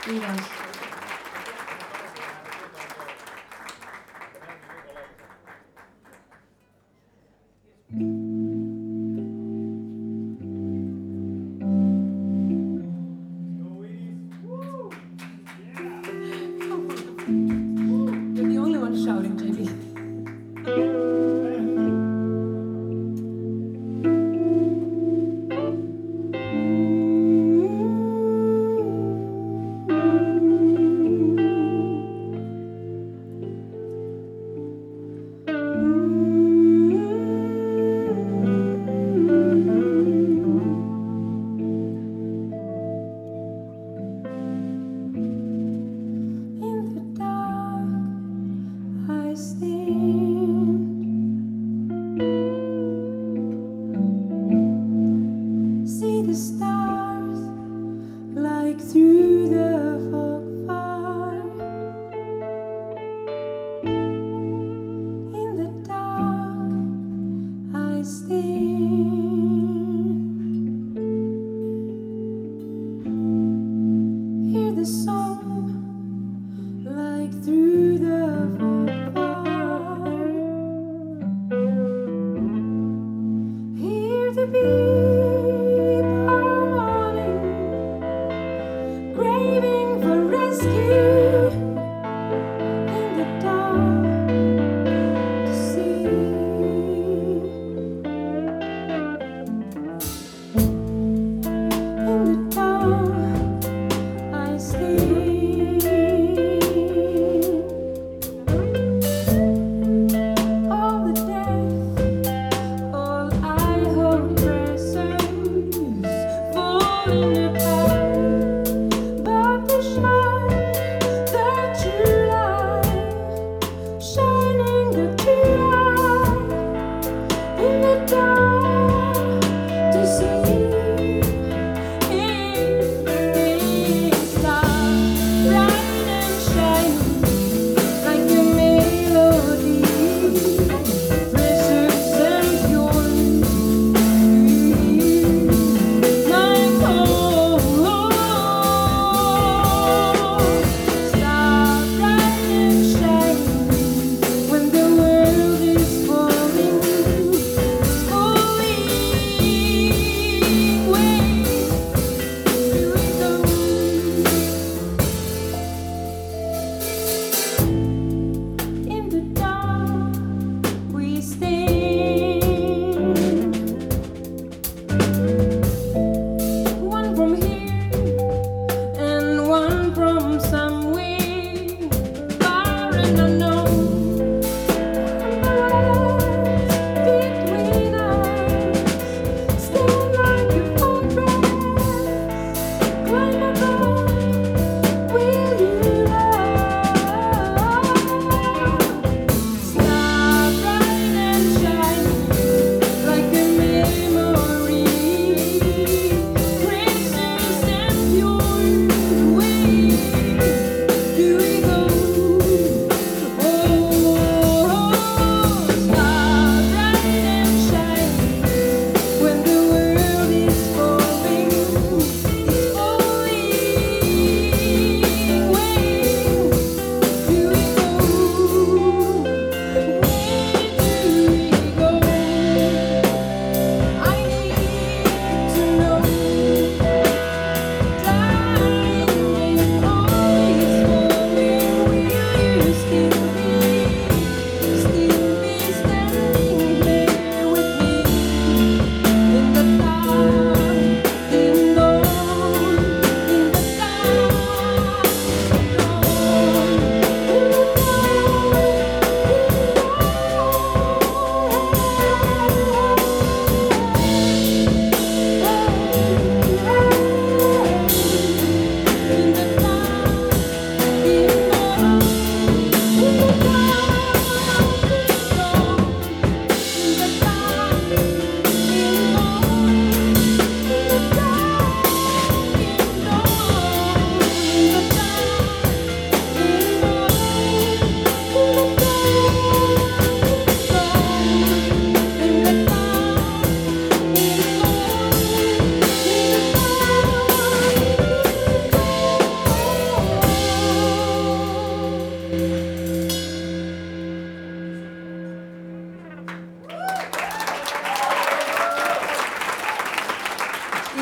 Kiitos.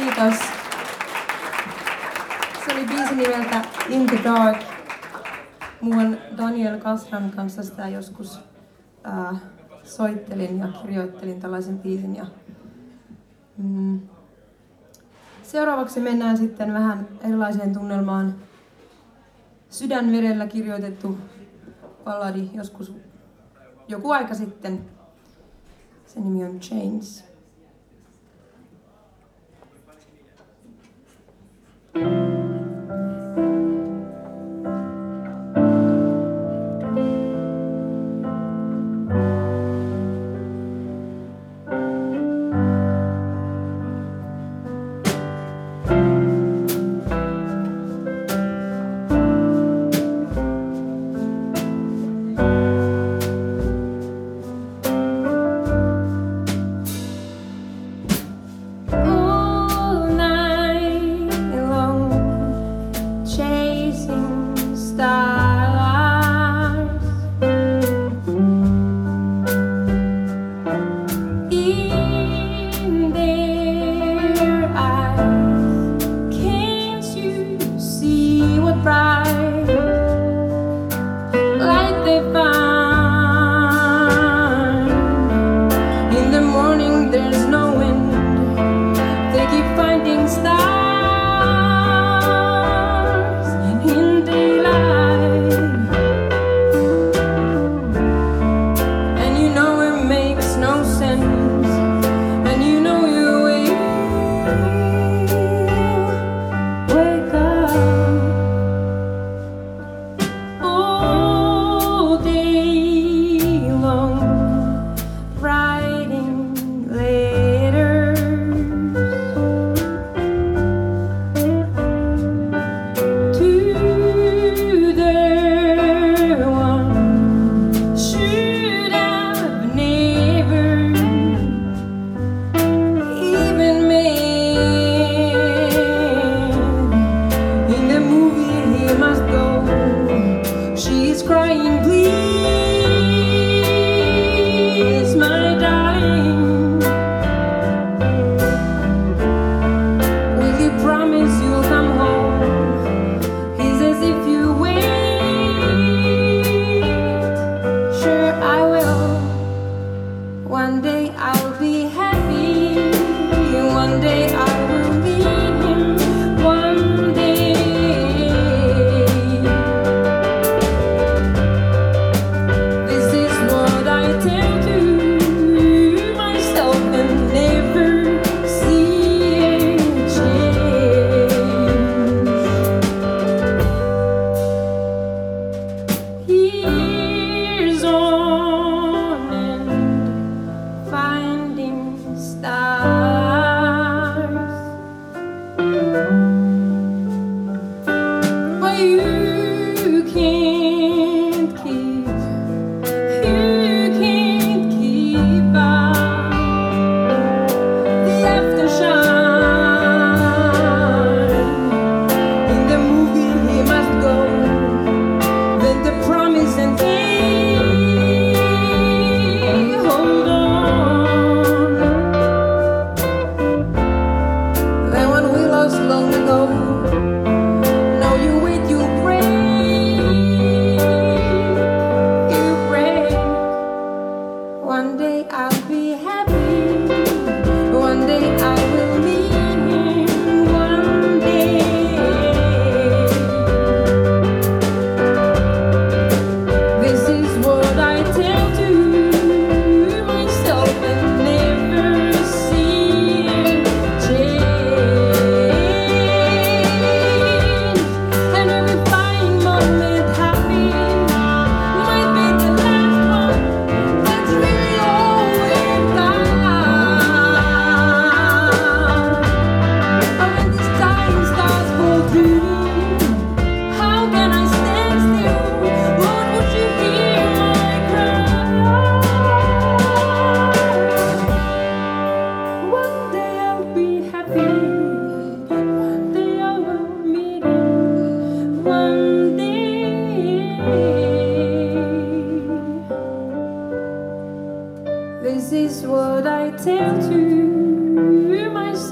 Kiitos. Se oli biisi nimeltä In the Dark. Muuhan Daniel Kasran kanssa sitä joskus soittelin ja kirjoittelin tällaisen biisin. Ja, seuraavaksi mennään sitten vähän erilaiseen tunnelmaan. Sydänverellä kirjoitettu balladi joskus joku aika sitten. Sen nimi on Chains.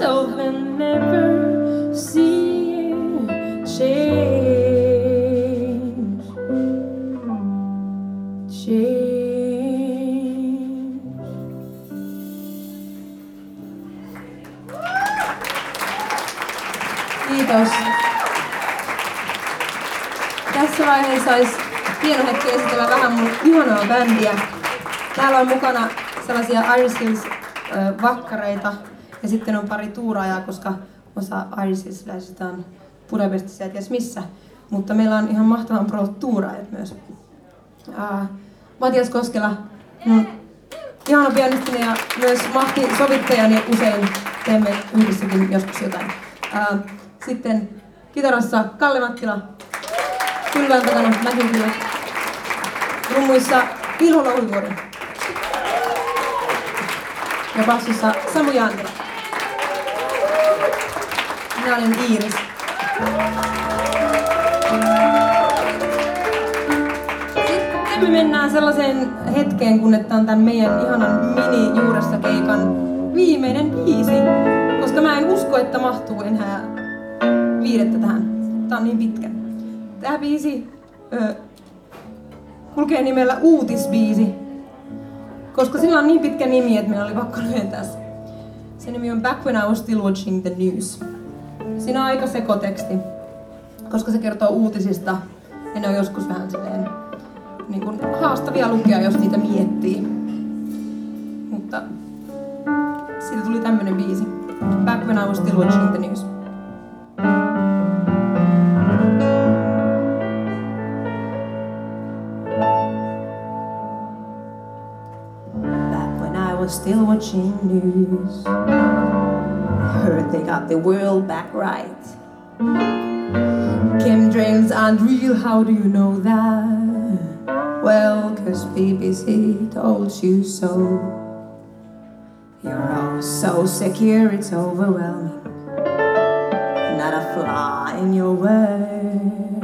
myself and never seeing change. Kiitos. Tässä vaiheessa olisi hieno hetki esitellä vähän mun ihanaa bändiä. Täällä on mukana sellaisia Iris Hills vakkareita ja sitten on pari tuuraajaa, koska osa Iris Hillsläisistä on Budapestissa ja ties missä. Mutta meillä on ihan mahtavan pro-tuuraajat myös. Matias Koskela, mun ihana pianistini ja myös mahtisovittajani, usein teemme yhdessäkin joskus jotain. Sitten kitarassa Kalle Mattila, kylvään takana, mäkin kyllä. Rummuissa Ilpo Lauluvuori. Ja bassussa Samu Jantra. Minä olen Iiris. Sitten me mennään sellaiseen hetkeen, kun että on tämän meidän ihanan mini Juuressa keikan viimeinen biisi. Koska mä en usko, että mahtuu enää viidettä tähän. Tää on niin pitkä. Tää biisi kulkee nimellä Uutisbiisi. Koska sillä on niin pitkä nimi, että meillä oli pakko lyhentää se. Se nimi on Back When I Was Still Watching the News. Siinä on aika sekoteksti, koska se kertoo uutisista ja ne on joskus vähän silleen niin kuin haastavia lukea, jos niitä miettii. Mutta siitä tuli tämmönen biisi. Back When I Was Still Watching the News. Still watching news. Heard they got the world back right. Chemtrails aren't real, how do you know that? Well, cause BBC told you so. You're all so secure, it's overwhelming. Not a flaw in your word.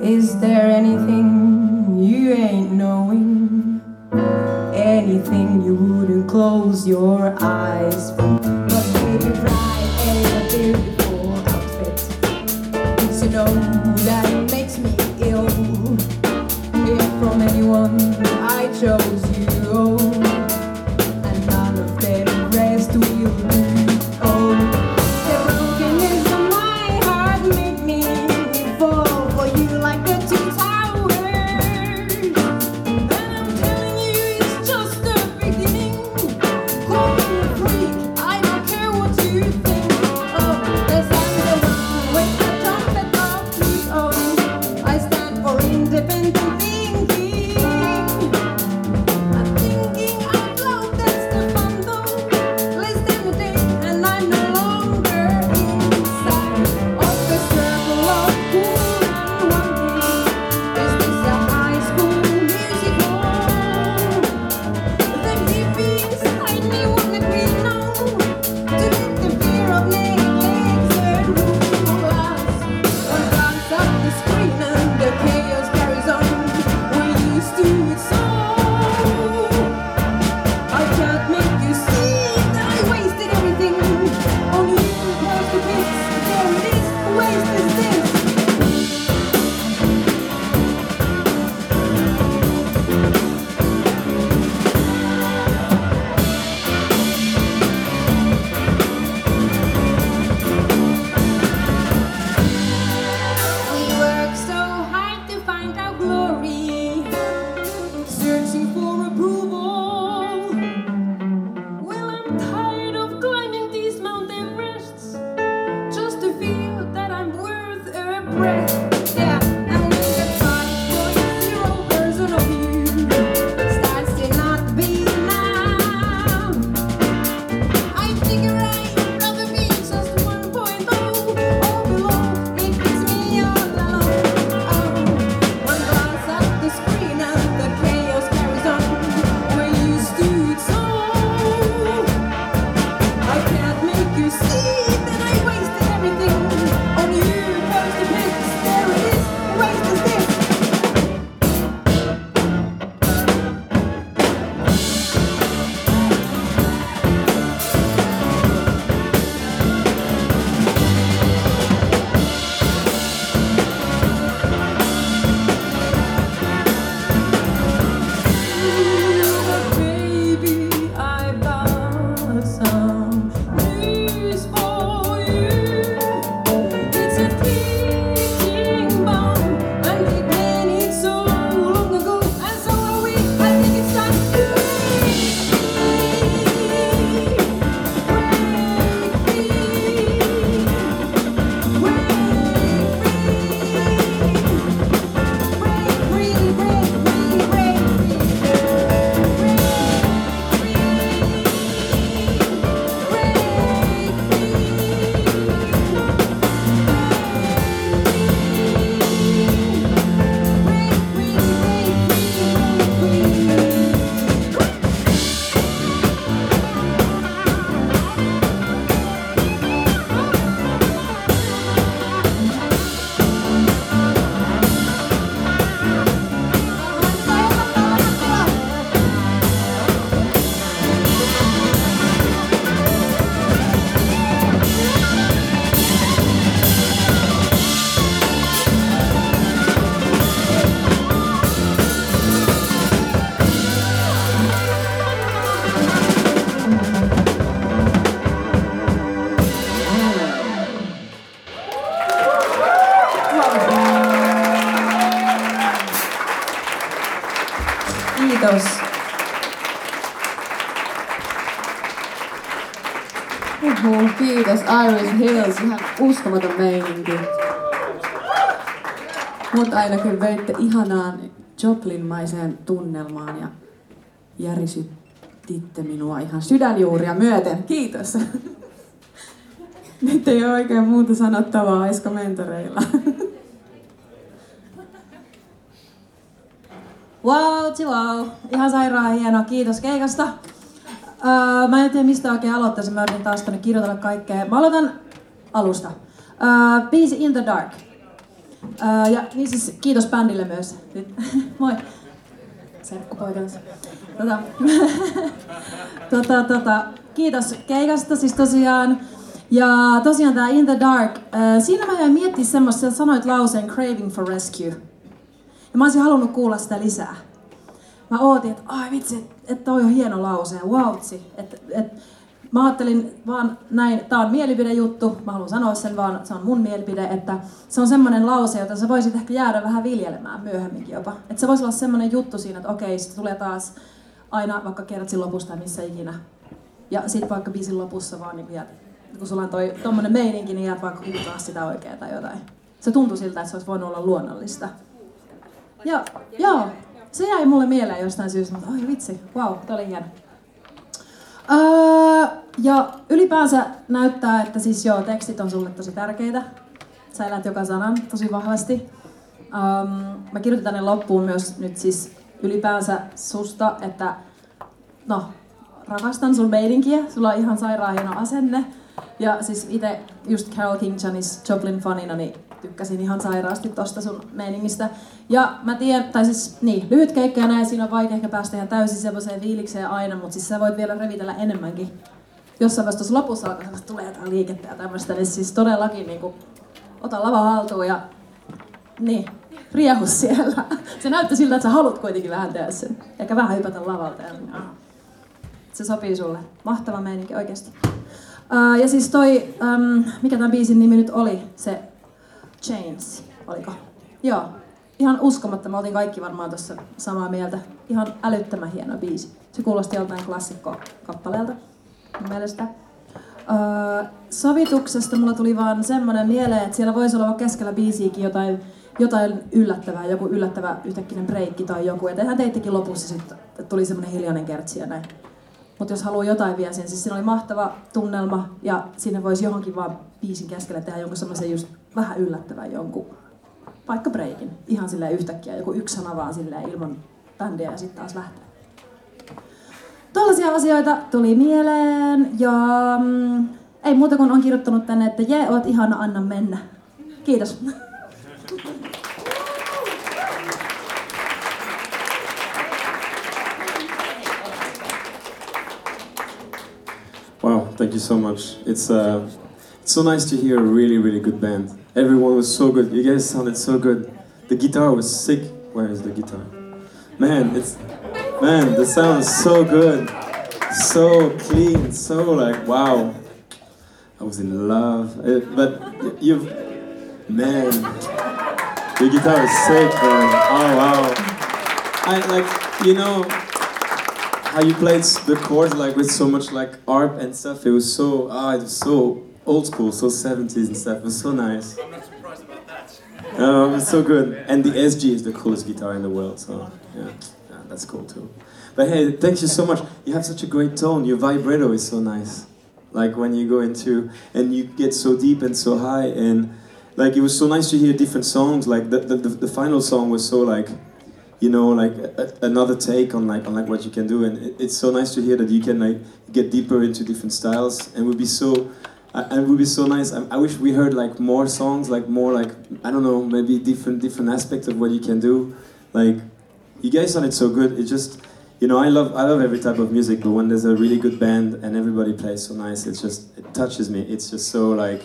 Is there anything you ain't knowing? Anything you wouldn't close your eyes for. But baby, right in a beautiful outfit. It's you know that it makes me ill. If from anyone I chose you, and none of them rest will do. Oh, the brokenness of my heart made me fall for you like the two towers. Thinking Uhuh, kiitos Iris Hills, ihan uskomaton meininki. Mut aina kyllä veitte ihanaan Joplin-maiseen tunnelmaan ja järisytitte minua ihan sydänjuuria myöten. Kiitos! Nyt ei ole oikein muuta sanottavaa Aiska mentoreilla. Wow, wow. Ihan sairaan hienoa. Kiitos keikasta. Mä en tiedä mistä oikein aloittaisin. Mä yritin taas tänne kirjoitella kaikkea. Mä aloitan alusta. Biisi In the Dark. Ja niin siis kiitos bändille myös. Moi. Serkkupoikansa. Kiitos keikasta siis tosiaan. Ja tosiaan tää In the Dark. Siinä mä jäin miettimään semmoista, sanoit lauseen Craving for Rescue. Ja mä olisin halunnut kuulla sitä lisää. Mä ootin, että ai vitsi, että toi on hieno lause, wautsi. Mä ajattelin vaan näin, tää on mielipidejuttu, mä haluan sanoa sen vaan, se on mun mielipide, että se on semmonen lause, jota sä voisit ehkä jäädä vähän viljelemään myöhemminkin jopa. Että se voisi olla semmonen juttu siinä, että okei, se tulee taas aina vaikka kertsin lopusta missä ikinä. Ja sit vaikka biisin lopussa vaan niin jäät, kun sulla on toi tommonen meininki, niin jäät vaikka huutaa sitä oikea tai jotain. Se tuntui siltä, että se olisi voinut olla luonnollista. Joo. Se jäi mulle mieleen jostain syystä, mutta ai vitsi, vau, wow, toi oli hieno. Ja ylipäänsä näyttää, että siis joo, tekstit on sulle tosi tärkeitä. Sä elät joka sanan tosi vahvasti. Mä kirjoitin tänne loppuun myös nyt siis ylipäänsä susta, että no, rakastan sun meininkiä, sulla on ihan sairaan hieno asenne. Ja siis ite just Carole King, Janis Joplin fanina, niin tykkäsin ihan sairaasti tosta sun meiningistä. Ja mä tiedän, tai siis niin, lyhyt keikka ja näin, siinä on vaikea ehkä päästä ihan täysin semmoiseen fiilikseen aina, mutta siis sä voit vielä revitellä enemmänkin. Jossain vaiheessa tuossa lopussa alkaa, että tulee jotain liikettä ja tämmöistä, niin siis todellakin niin kuin, ota lava haltuun ja niin, riehu siellä. Se näyttää siltä, että sä haluat kuitenkin vähän tehdä sen. Ehkä vähän hypätä lavalta ja niin, se sopii sulle. Mahtava meininki oikeesti. Ja siis toi, mikä tämän biisin nimi nyt oli, se Chains, oliko? Joo, ihan uskomatta, me oltiin kaikki varmaan tuossa samaa mieltä. Ihan älyttömän hieno biisi. Se kuulosti joltain klassikko-kappaleelta, mun mielestä. Sovituksesta mulla tuli vaan semmonen mieleen, että siellä voisi olla keskellä biisiäkin jotain yllättävää, joku yllättävä yhtäkkinen breikki tai joku. Että teittekin lopussa sitten, että tuli semmonen hiljainen kertsi ja näin. Mutta jos haluaa jotain vielä sen, siis siinä oli mahtava tunnelma ja sinne voisi johonkin vaan biisin keskellä tehdä jonkun semmoisen just vähän yllättävän jonkun, vaikka breikin, ihan silleen yhtäkkiä, joku yksi sana vaan silleen ilman bändiä ja sitten taas lähtee. Tuollaisia asioita tuli mieleen ja ei muuta kuin on kirjoittanut tänne, että jee, oot ihana, anna mennä. Kiitos. Wow, thank you so much. It's so nice to hear a really, really good band. Everyone was so good. You guys sounded so good. The guitar was sick. Where is the guitar? Man, the sound is so good. So clean, so like, wow. I was in love. But you've, man, the guitar is sick, man. Oh, wow. I like, you know, how you played the chords like with so much like arp and stuff. It was so it was so old school, so 70s and stuff. It was so nice. I'm not surprised about that. It's so good. And the SG is the coolest guitar in the world. So yeah, that's cool too. But hey, thank you so much. You have such a great tone. Your vibrato is so nice. Like when you go into and you get so deep and so high and like it was so nice to hear different songs. Like the final song was so like. You know, like another take on what you can do, and it's so nice to hear that you can like get deeper into different styles. And it would be so nice. I wish we heard like more songs, like more like I don't know, maybe different aspects of what you can do. Like you guys sounded so good. It just, you know, I love every type of music, but when there's a really good band and everybody plays so nice, it touches me. It's just so like,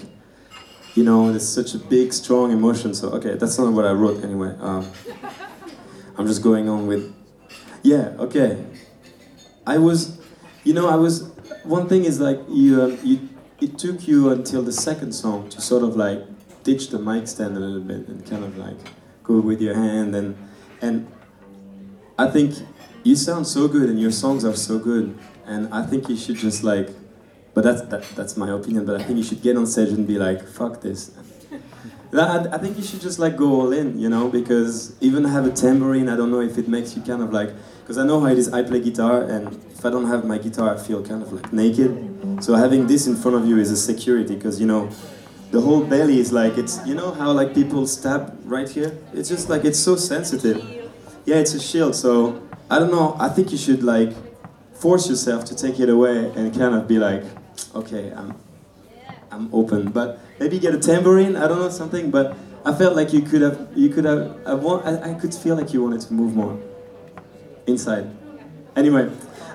you know, there's such a big strong emotion. So okay, that's not what I wrote anyway. I'm just going on with, yeah, okay. One thing is like, it took you until the second song to sort of like ditch the mic stand a little bit and kind of like go with your hand and I think you sound so good and your songs are so good and I think you should just like But that's my opinion. But I think you should get on stage and be like, fuck this. I think you should just like go all in, you know, because even have a tambourine, I don't know if it makes you kind of like, because I know how it is, I play guitar, and if I don't have my guitar, I feel kind of like naked. So having this in front of you is a security, because, you know, the whole belly is like, it's, you know how like people stab right here? It's just like, it's so sensitive. Yeah, it's a shield, so I don't know, I think you should like force yourself to take it away and kind of be like, okay, I'm open, but maybe get a tambourine, I don't know, something, but I felt like you could have, I could feel like you wanted to move more inside. Anyway,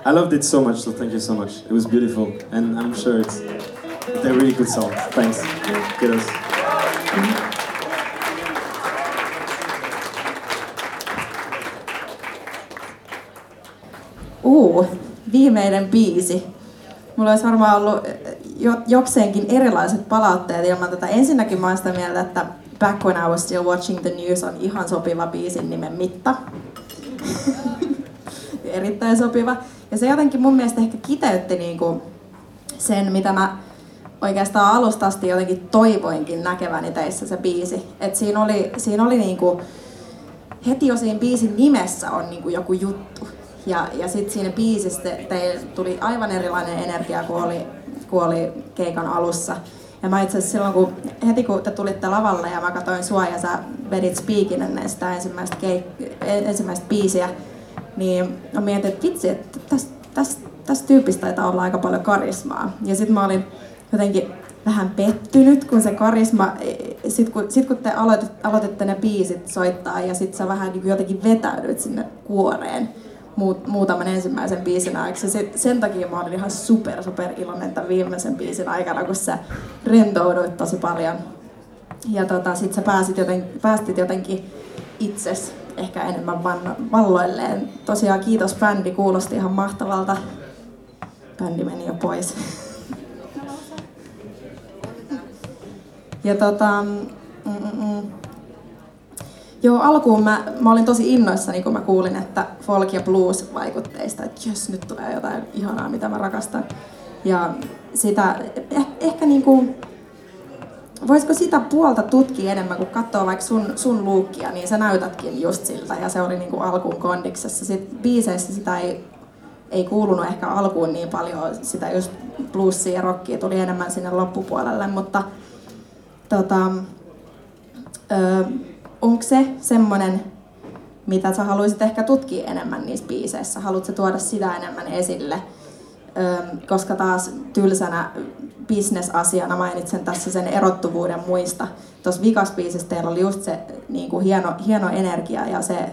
I loved it so much, so thank you so much. It was beautiful, and I'm sure it's a really good song. Thanks. Get us. Viimeinen biisi. Mulla olisi varmaan ollut jokseenkin erilaiset palautteet ilman tätä. Ensinnäkin mä oon sitä mieltä, että Back When I Was Still Watching the News on ihan sopiva biisin nimen mitta. Erittäin sopiva. Ja se jotenkin mun mielestä ehkä kiteytti niinku sen, mitä mä oikeastaan alusta asti jotenkin toivoinkin näkeväni teissä se biisi. Et siinä oli niinku, heti jo siinä biisin nimessä on niinku joku juttu. Ja sitten siinä biisissä teille tuli aivan erilainen energia kuin oli keikan alussa. Ja mä itse asiassa silloin, heti kun te tulitte lavalle ja mä katsoin sua ja sä vedit speakin ennen sitä ensimmäistä biisiä, niin mä mietin, että vitsi, että tästä tyypistä taitaa olla aika paljon karismaa. Ja sit mä olin jotenkin vähän pettynyt, kun se karisma, sit kun te aloititte ne biisit soittaa ja sit sä vähän niin jotenkin vetäydyt sinne kuoreen muutaman ensimmäisen biisin ajaksi. Sen takia mä olin ihan super iloinen tämän viimeisen biisin aikana, kun sä rentouduit tosi paljon. Ja sit sä päästit jotenkin itses ehkä enemmän valloilleen. Tosiaan kiitos bändi, kuulosti ihan mahtavalta. Bändi meni jo pois. Ja joo, alkuun mä olin tosi innoissani, kun mä kuulin, että folk ja blues vaikutteista, että jos nyt tulee jotain ihanaa, mitä mä rakastan. Ja sitä, ehkä niinku, voisiko sitä puolta tutkia enemmän, kun katsoo vaikka sun luukkia, niin sä näytätkin just siltä, ja se oli niinku alkuun kondiksessa. Sitten biiseissä sitä ei kuulunut ehkä alkuun niin paljon, sitä just bluesia ja rockia tuli enemmän sinne loppupuolelle, mutta onko se semmoinen, mitä sä haluaisit ehkä tutkia enemmän niissä biiseissä? Haluatko tuoda sitä enemmän esille? Koska taas tylsänä business-asiana mainitsen tässä sen erottuvuuden muista. Tuossa vikas biisissä teillä oli just se niin kuin hieno energia ja se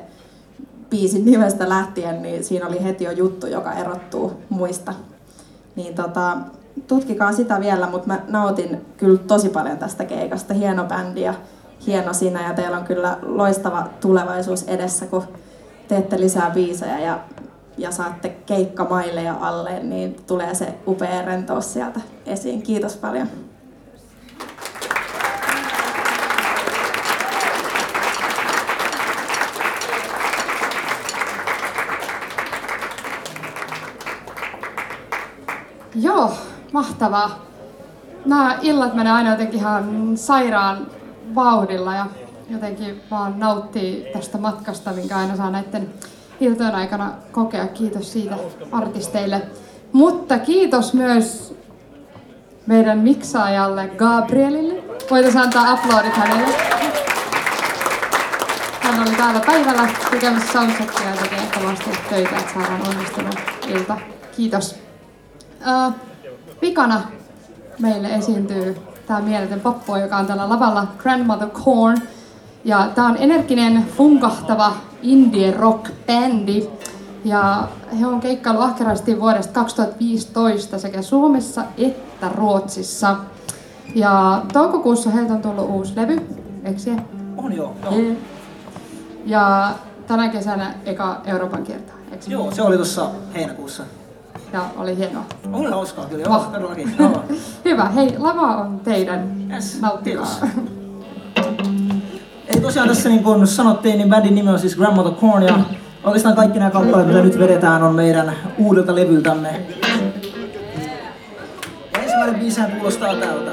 biisin nimestä lähtien, niin siinä oli heti jo juttu, joka erottuu muista. Niin tutkikaa sitä vielä, mutta mä nautin kyllä tosi paljon tästä keikasta. Hieno bändi ja hieno sinä, ja teillä on kyllä loistava tulevaisuus edessä, kun teette lisää biisejä ja saatte keikkamaille ja alle, niin tulee se upea rentous sieltä esiin. Kiitos paljon. Joo, mahtavaa. Nämä illat menee aina jotenkin ihan sairaan vauhdilla ja jotenkin vaan nauttii tästä matkasta, minkä aina saa näiden iltojen aikana kokea. Kiitos siitä artisteille. Mutta kiitos myös meidän miksaajalle Gabrielille. Voitaisiin antaa aplodit hänelle. Hän oli täällä päivällä tekemässä soundcheckia ja tekee kovasti töitä, että saadaan onnistunut ilta. Kiitos. Vikana meille esiintyy tämä mieletön poppo, joka on tällä lavalla, Grandmother Corn. Ja tää on energinen, funkahtava indie rock bändi. Ja he on keikkaillut ahkerasti vuodesta 2015 sekä Suomessa että Ruotsissa. Ja toukokuussa heiltä on tullut uusi levy, eikö on joo. Yeah. Ja tänä kesänä eka Euroopan kierto, eikö? Joo, se oli tuossa heinäkuussa. Ja oli hienoa. Oli hauskaa kyllä, joo, todellakin. Hyvä, hei, lava on teidän. Yes, nauttikaa. Ei tosiaan tässä niin kuin sanottiin, niin bändin nimi on siis Grandmother Corn ja oikeastaan kaikki nämä kappaleet, mitä nyt vedetään, on meidän uudelta levyltämme. ensimmäinen biisihän kuulostaa tältä.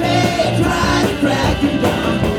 they try to drag you down,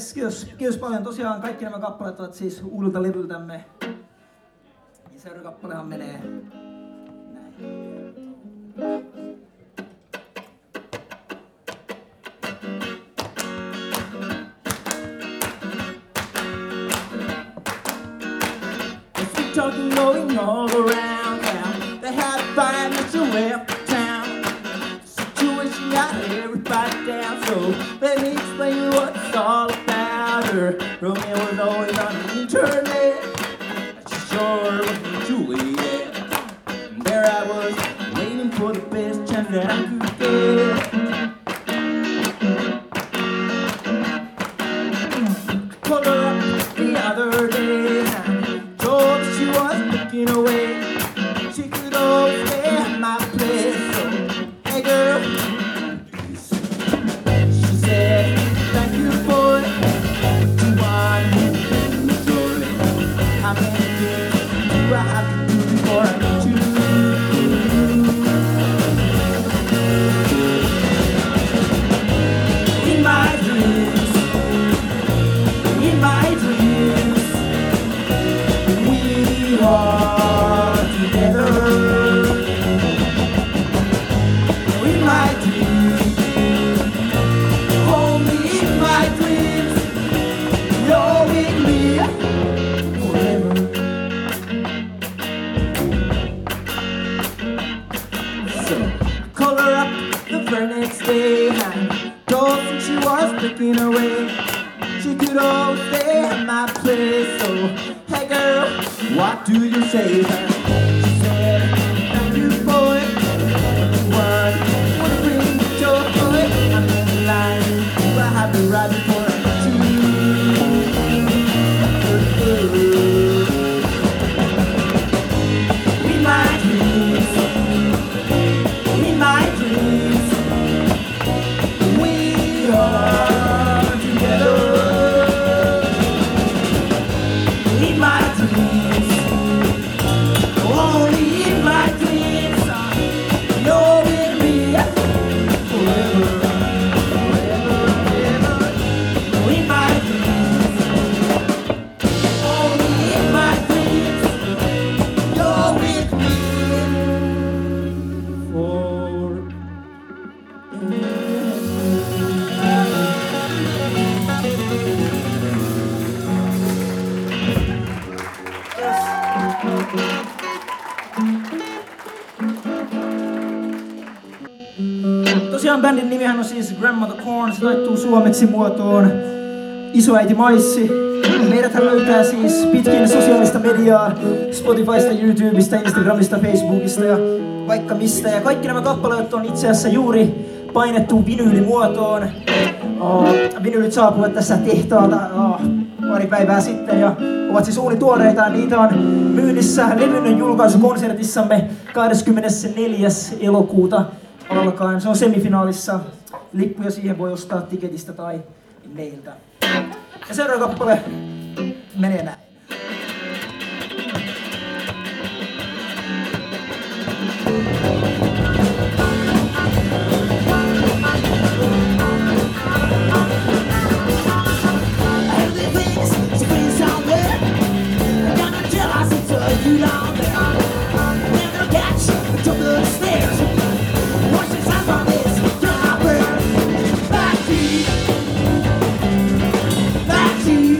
Yes, kiitos paljon. Tosiaan kaikki nämä kappaleet ovat siis uudelta levyltämme. Ja seuraava kappalehan menee näin. Talking, rolling all around town. They had a fire that you left town. Situation got everybody down, so let me explain what it's all about. Her Romeo was always on the internet. She sure was Juliet. And there I was, waiting for the best chance that I could get. Pulled her up the other day. She was looking away. She could always stay at my place. So, hey girl, she said, thank you for it. You are the story. How many things do I have to do before I meet you? In my dreams, in my dreams, all together. In my dreams, hold me in my dreams. You're with me forever. So I call her up the very next day. I don't think she was picking away. She could always stay at my place. So hey girl, what do you say? She said, thank you for it. What would it bring to joy? I'm in line, but I have been right before I met you. In my dreams, in my dreams, we are together. In my dreams. Tosiaan bändin nimihän on siis Grandmother Corn, se taittuu suomeksi muotoon Isoäiti Maissi. Meidäthän löytää siis pitkin sosiaalista mediaa, Spotifysta, YouTubesta, Instagramista, Facebookista ja vaikka mistä. Ja kaikki nämä kappaleet on itse asiassa juuri painettu vinyylimuotoon. Vinyylit saapuvat tässä tehtaalta pari päivää sitten ja ovat siis uunituoreita. Niitä on myynnissä levynnön julkaisukonsertissamme 24. elokuuta alkaen. Se on semifinaalissa. Lippuja siihen voi ostaa tiketistä tai meiltä. Ja seuraava kappale menee näin. You down there, we're gonna catch you up the stairs. Watch the time on this, you're not fair. Backseat, backseat.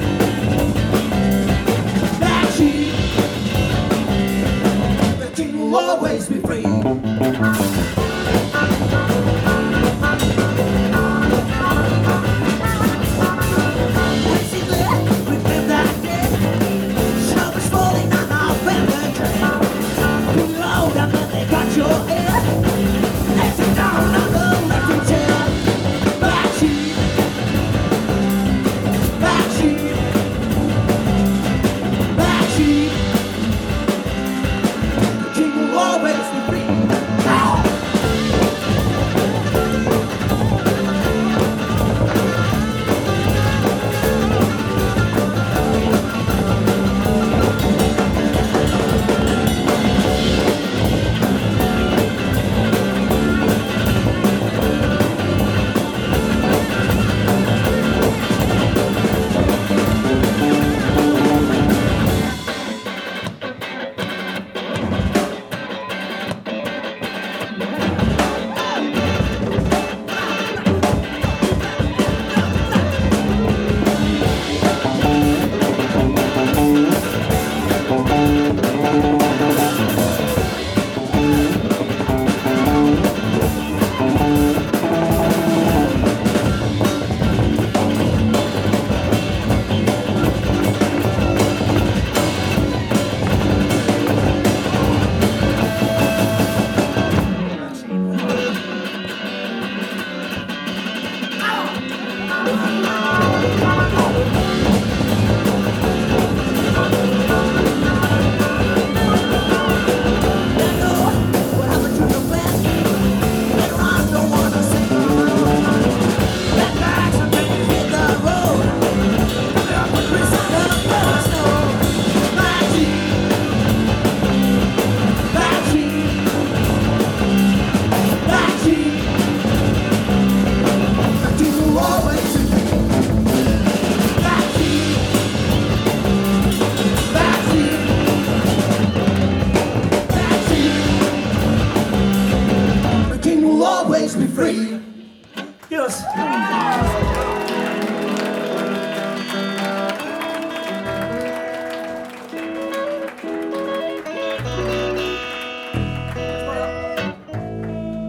Hills!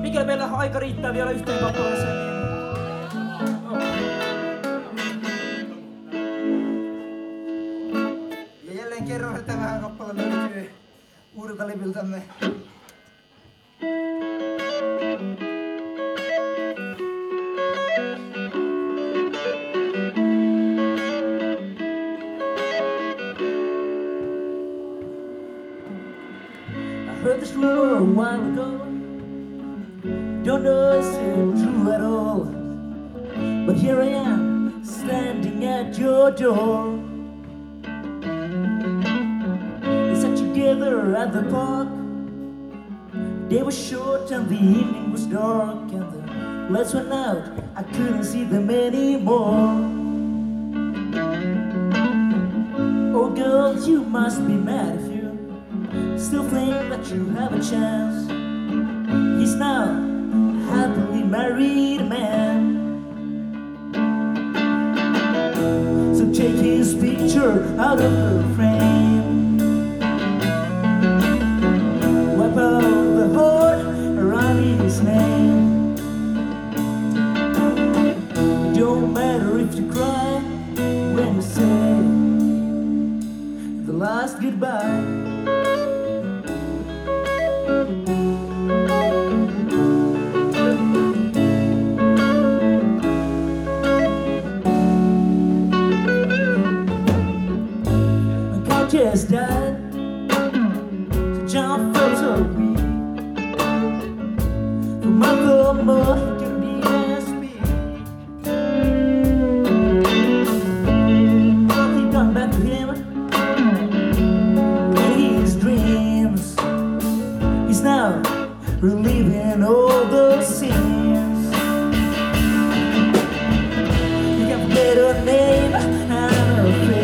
Mikäli meillä aika riittää vielä yhteen kappaleeseen. Ja jälleen kerran, että tämä kappale löytyy uudelta levyltämme. A while ago, don't know it's true at all, but here I am standing at your door. We sat together at the park. Day was short and the evening was dark, and the lights went out. I couldn't see them anymore. Oh girl, you must be mad if you still think that you have a chance. He's now a happily married man. So take his picture out of her frame, wipe out the hurt around his name. It don't matter if you cry when you say the last goodbye. Just died, so John felt so weak. The mother more can be as weak. Nothing got back to him in his dreams. He's now reliving all those sins. He got a better name and a face.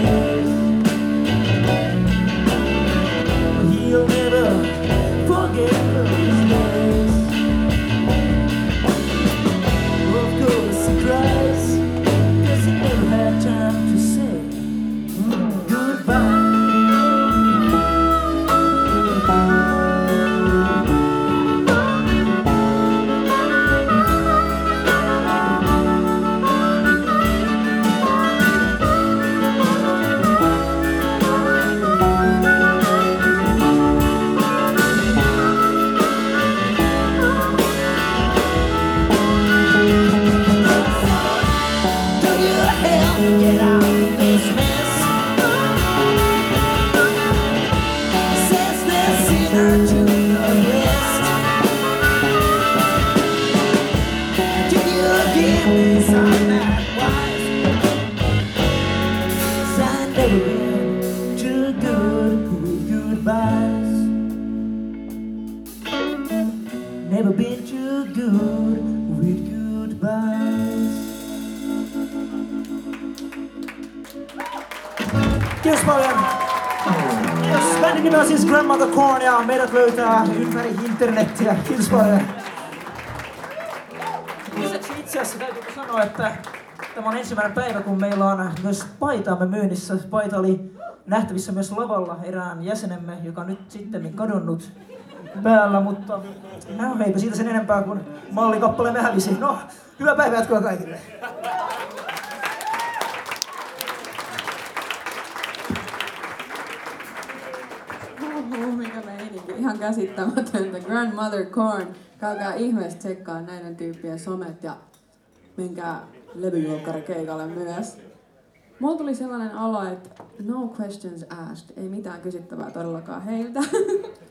Bändin nimi on siis Grandmother Corn ja meidät löytää ympäri internettiä. Kiitos paljon. Lisäksi itse asiassa täytyy sanoa, että tämä on ensimmäinen päivä, kun meillä on myös paitaamme myynnissä. Paita oli nähtävissä myös lavalla erään jäsenemme, joka on nyt sittemmin kadonnut päällä, mutta eipä siitä sen enempää, kun mallikappaleemme hävisi. No, hyvää päivää jatkoa kaikille. Ihan käsittämätöntä. Grandmother Corn. Käykää ihmeessä tsekkaa näiden tyyppien somet ja menkää levyjulkkarikeikalle myös. Mulla tuli sellainen olo, että no questions asked. Ei mitään kysyttävää todellakaan heiltä.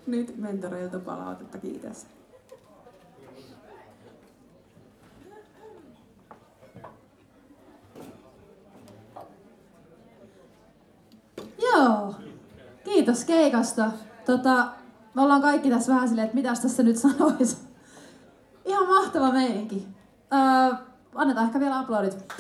Nyt mentoreilta palautetta. Kiitos. Joo. Kiitos keikasta. Me ollaan kaikki tässä vähän silleen, että mitäs tässä nyt sanois. Ihan mahtava meininki. Annetaan ehkä vielä aplodit.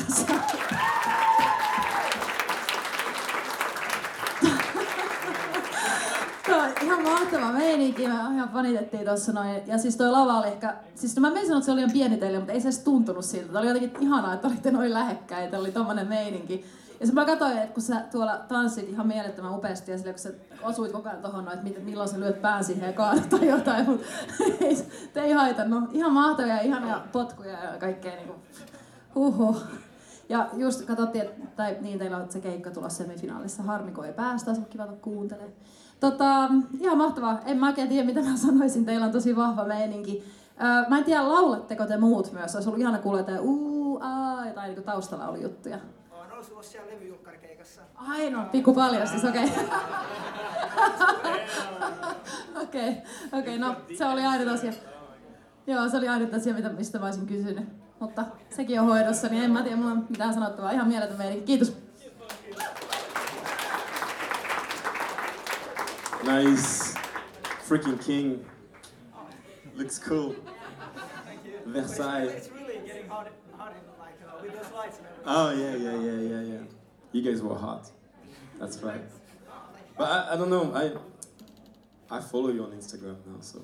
Tämä on ihan ihan mahtava meininki, me ihan panitettiin tossa noin. Ja siis toi lava oli ehkä, siis no mä menin sanoa, että se oli ihan pieni teille, mutta ei se edes tuntunut siltä. Tämä oli jotenkin ihanaa, että olitte noin lähekkäin, oli tommonen meininki. Ja mä katsoin, että kun sä tuolla tanssit ihan mielettömän upeasti ja sillä kun sä osuit koko ajan tohon, että milloin sä lyöt pään siihen ja kaadat tai jotain, mutta te ei haitannut. Ihan mahtavia, ihania potkuja ja kaikkea niinku huhuh. Ja just katsottiin, että niin teillä on se keikka tulossa semifinaalissa, harmi kun ei päästä, se on kiva kuuntelemaan. Ihan mahtavaa, en mä oikein tiedä mitä mä sanoisin, teillä on tosi vahva meininki. Mä en tiedä, laulatteko te muut myös, olisi ollut ihana kuulla jotain jotain niin taustalla oli juttuja. On ollut siellä levyjulkkarikeikassa. Ai no, pikku paljon siis, okei. Okei, no se oli aina asia. Joo, se oli aina asia, mistä mä olisin kysynyt. Mutta sekin on hoidossa, niin en mä tiedä, mulla on mitään sanottavaa. Ihan mieletön meidänkin. Kiitos. Nice. Freaking king. Looks cool. Versailles. It's really getting hot in like with those lights and everything. Oh yeah. You guys were hot. That's right. But I don't know. I follow you on Instagram now, so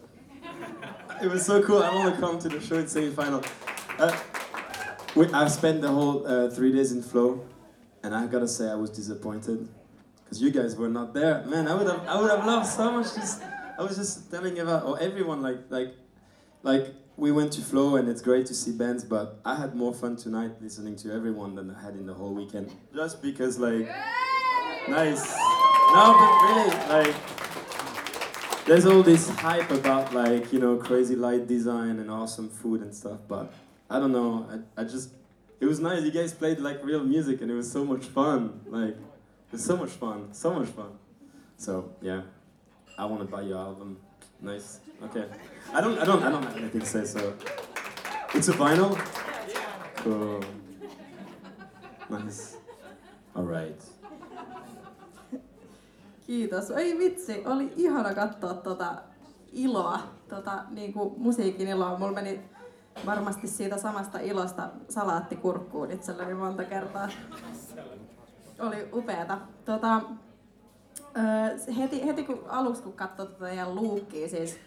it was so cool. I want to come to the show and say final. I spent the whole 3 days in Flow, and I gotta say I was disappointed because you guys were not there. Man, I would have loved so much. I was just telling Eva or everyone like we went to Flow and it's great to see bands, but I had more fun tonight listening to everyone than I had in the whole weekend. Just because nice. No, but really there's all this hype about crazy light design and awesome food and stuff, but. I don't know, it was nice, you guys played real music and it was so much fun, it was so much fun. So, yeah, I want to buy your album, nice, okay. I don't have anything to say, so, it's a vinyl? Cool. Nice. Alright. Kiitos, ei vitsi, oli ihana katsoa iloa, musiikin iloa, mulla meni varmasti siitä samasta ilosta salaattikurkkuun itselleni monta kertaa. Oli upeata. Heti kun katsoi teidän luukkiin, siis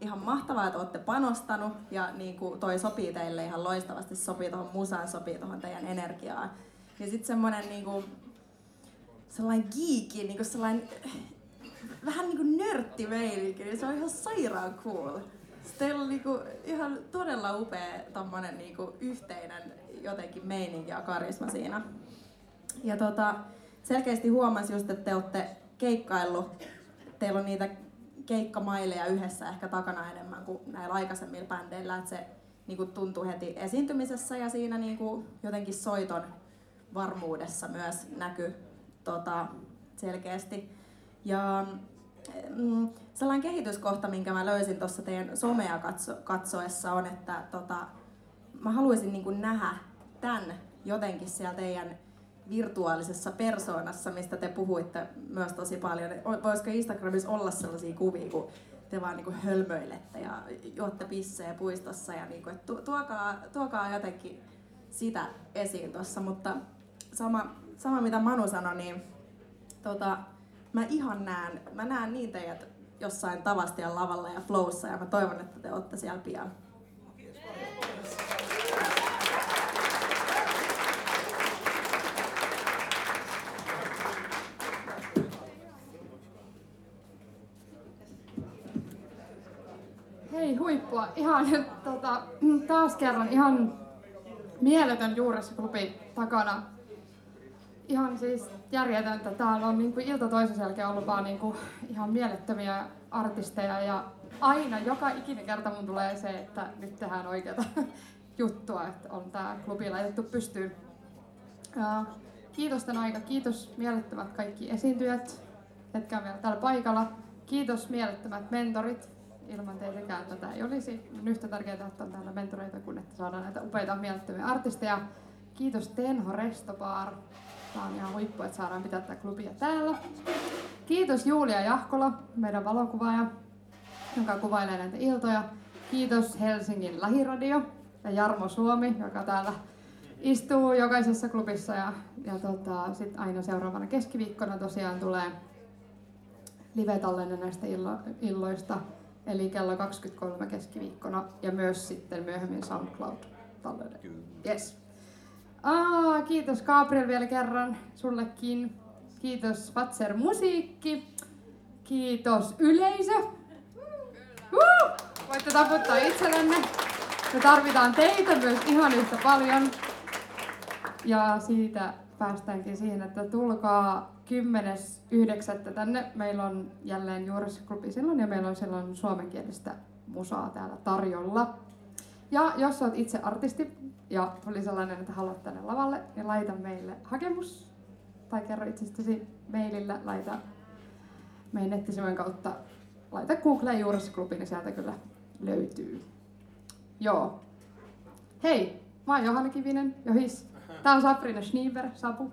ihan mahtavaa, että olette panostanut ja toi sopii teille ihan loistavasti, sopii tuohon musaan, sopii tuohon teidän energiaan. Ja sitten semmoinen sellainen geeki, sellainen vähän nörtti meininki, niin se on ihan sairaan cool. Teillä on ihan todella upea tommonen yhteinen jotenkin meininki ja karisma siinä. Ja selkeästi huomasi just, että te olette keikkaillut. Teillä on niitä keikkamaileja yhdessä ehkä takana enemmän kuin näillä aikaisemmilla bändeillä. Että se tuntuu heti esiintymisessä ja siinä jotenkin soiton varmuudessa myös näkyy selkeästi. Ja sellainen kehityskohta, minkä mä löysin tuossa teidän somea katsoessa on, että mä haluaisin nähdä tän jotenkin siellä teidän virtuaalisessa persoonassa, mistä te puhuitte myös tosi paljon. Voisiko Instagramissa olla sellaisia kuvia, kun te vaan hölmöilette ja juotte pissejä puistossa ja että tuokaa jotenkin sitä esiin tuossa. Mutta sama mitä Manu sanoi, niin Mä näen niin teidät jossain Tavastian lavalla ja Flowssa ja mä toivon, että te ootte siellä pian. Hei huippua, ihan nyt taas kerran ihan mieletön Juuressa klubi takana. Ihan siis järjetöntä. Täällä on ilta toisensa jälkeen ollut vaan ihan mielettömiä artisteja ja aina joka ikinen kerta mun tulee se, että nyt tehdään oikeata juttua, että on tää klubi laitettu pystyyn. Kiitos tän aika. Kiitos mielettömät kaikki esiintyjät, jotka on vielä täällä paikalla. Kiitos mielettömät mentorit. Ilman teitäkään tätä ei olisi. On yhtä tärkeää, että on täällä mentoreita, kun että saadaan näitä upeita mielettömiä artisteja. Kiitos Tenho Restobar. Tää on ihan huippu, että saadaan pitää tätä klubia täällä. Kiitos Julia Jahkola, meidän valokuvaaja, joka kuvailee näitä iltoja. Kiitos Helsingin Lähiradio ja Jarmo Suomi, joka täällä istuu jokaisessa klubissa. Ja sit aina seuraavana keskiviikkona tosiaan tulee live-tallenne näistä illoista, eli kello 23 keskiviikkona ja myös sitten myöhemmin SoundCloud-tallenne. Yes. Kiitos Gabriel vielä kerran, sullekin. Kiitos Fatser Musiikki. Kiitos yleisö. Voitte taputtaa itsellenne. Me tarvitaan teitä myös ihan yhtä paljon. Ja siitä päästäänkin siihen, että tulkaa 10.9. tänne. Meillä on jälleen Juuressa-klubi silloin ja meillä on silloin suomenkielistä musaa täällä tarjolla. Ja jos olet itse artisti ja tuli sellainen, että haluat tänne lavalle, niin laita meille hakemus tai kerro itsestäsi mailillä, laita meidän nettisivujen kautta, laita Googleen Juuressa-klubi, niin sieltä kyllä löytyy. Joo. Hei, mä oon Johanna Kivinen, Johis. Tää on Sabrina Schnieber, Sapu.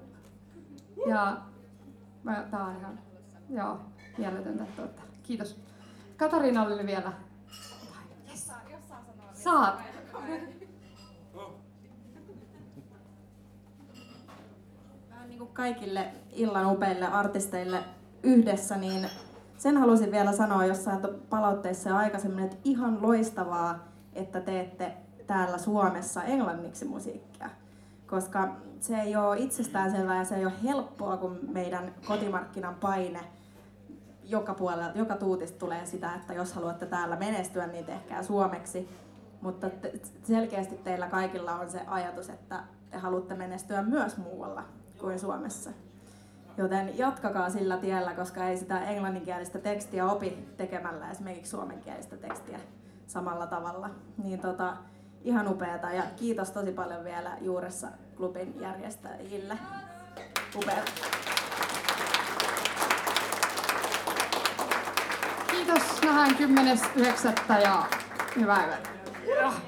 Ja tää on ihan, joo, mieletöntä, että oot täällä. Kiitos. Katariina oli vielä. Yes. Saat. Mä oon niinku kaikille illan upeille artisteille yhdessä, niin sen halusin vielä sanoa jossain palautteissa jo aikaisemmin, että ihan loistavaa, että teette täällä Suomessa englanniksi musiikkia. Koska se ei ole itsestäänselvää ja se ei ole helppoa, kun meidän kotimarkkinan paine joka puolella, joka tuutista tulee sitä, että jos haluatte täällä menestyä, niin tehkää suomeksi. Mutta selkeästi teillä kaikilla on se ajatus, että te haluatte menestyä myös muualla kuin Suomessa. Joten jatkakaa sillä tiellä, koska ei sitä englanninkielistä tekstiä opi tekemällä esimerkiksi suomenkielistä tekstiä samalla tavalla. Niin ihan upeata ja kiitos tosi paljon vielä Juuressa-klubin järjestäjille. Upeata. Kiitos, nähdään 10.9. ja hyvää yötä.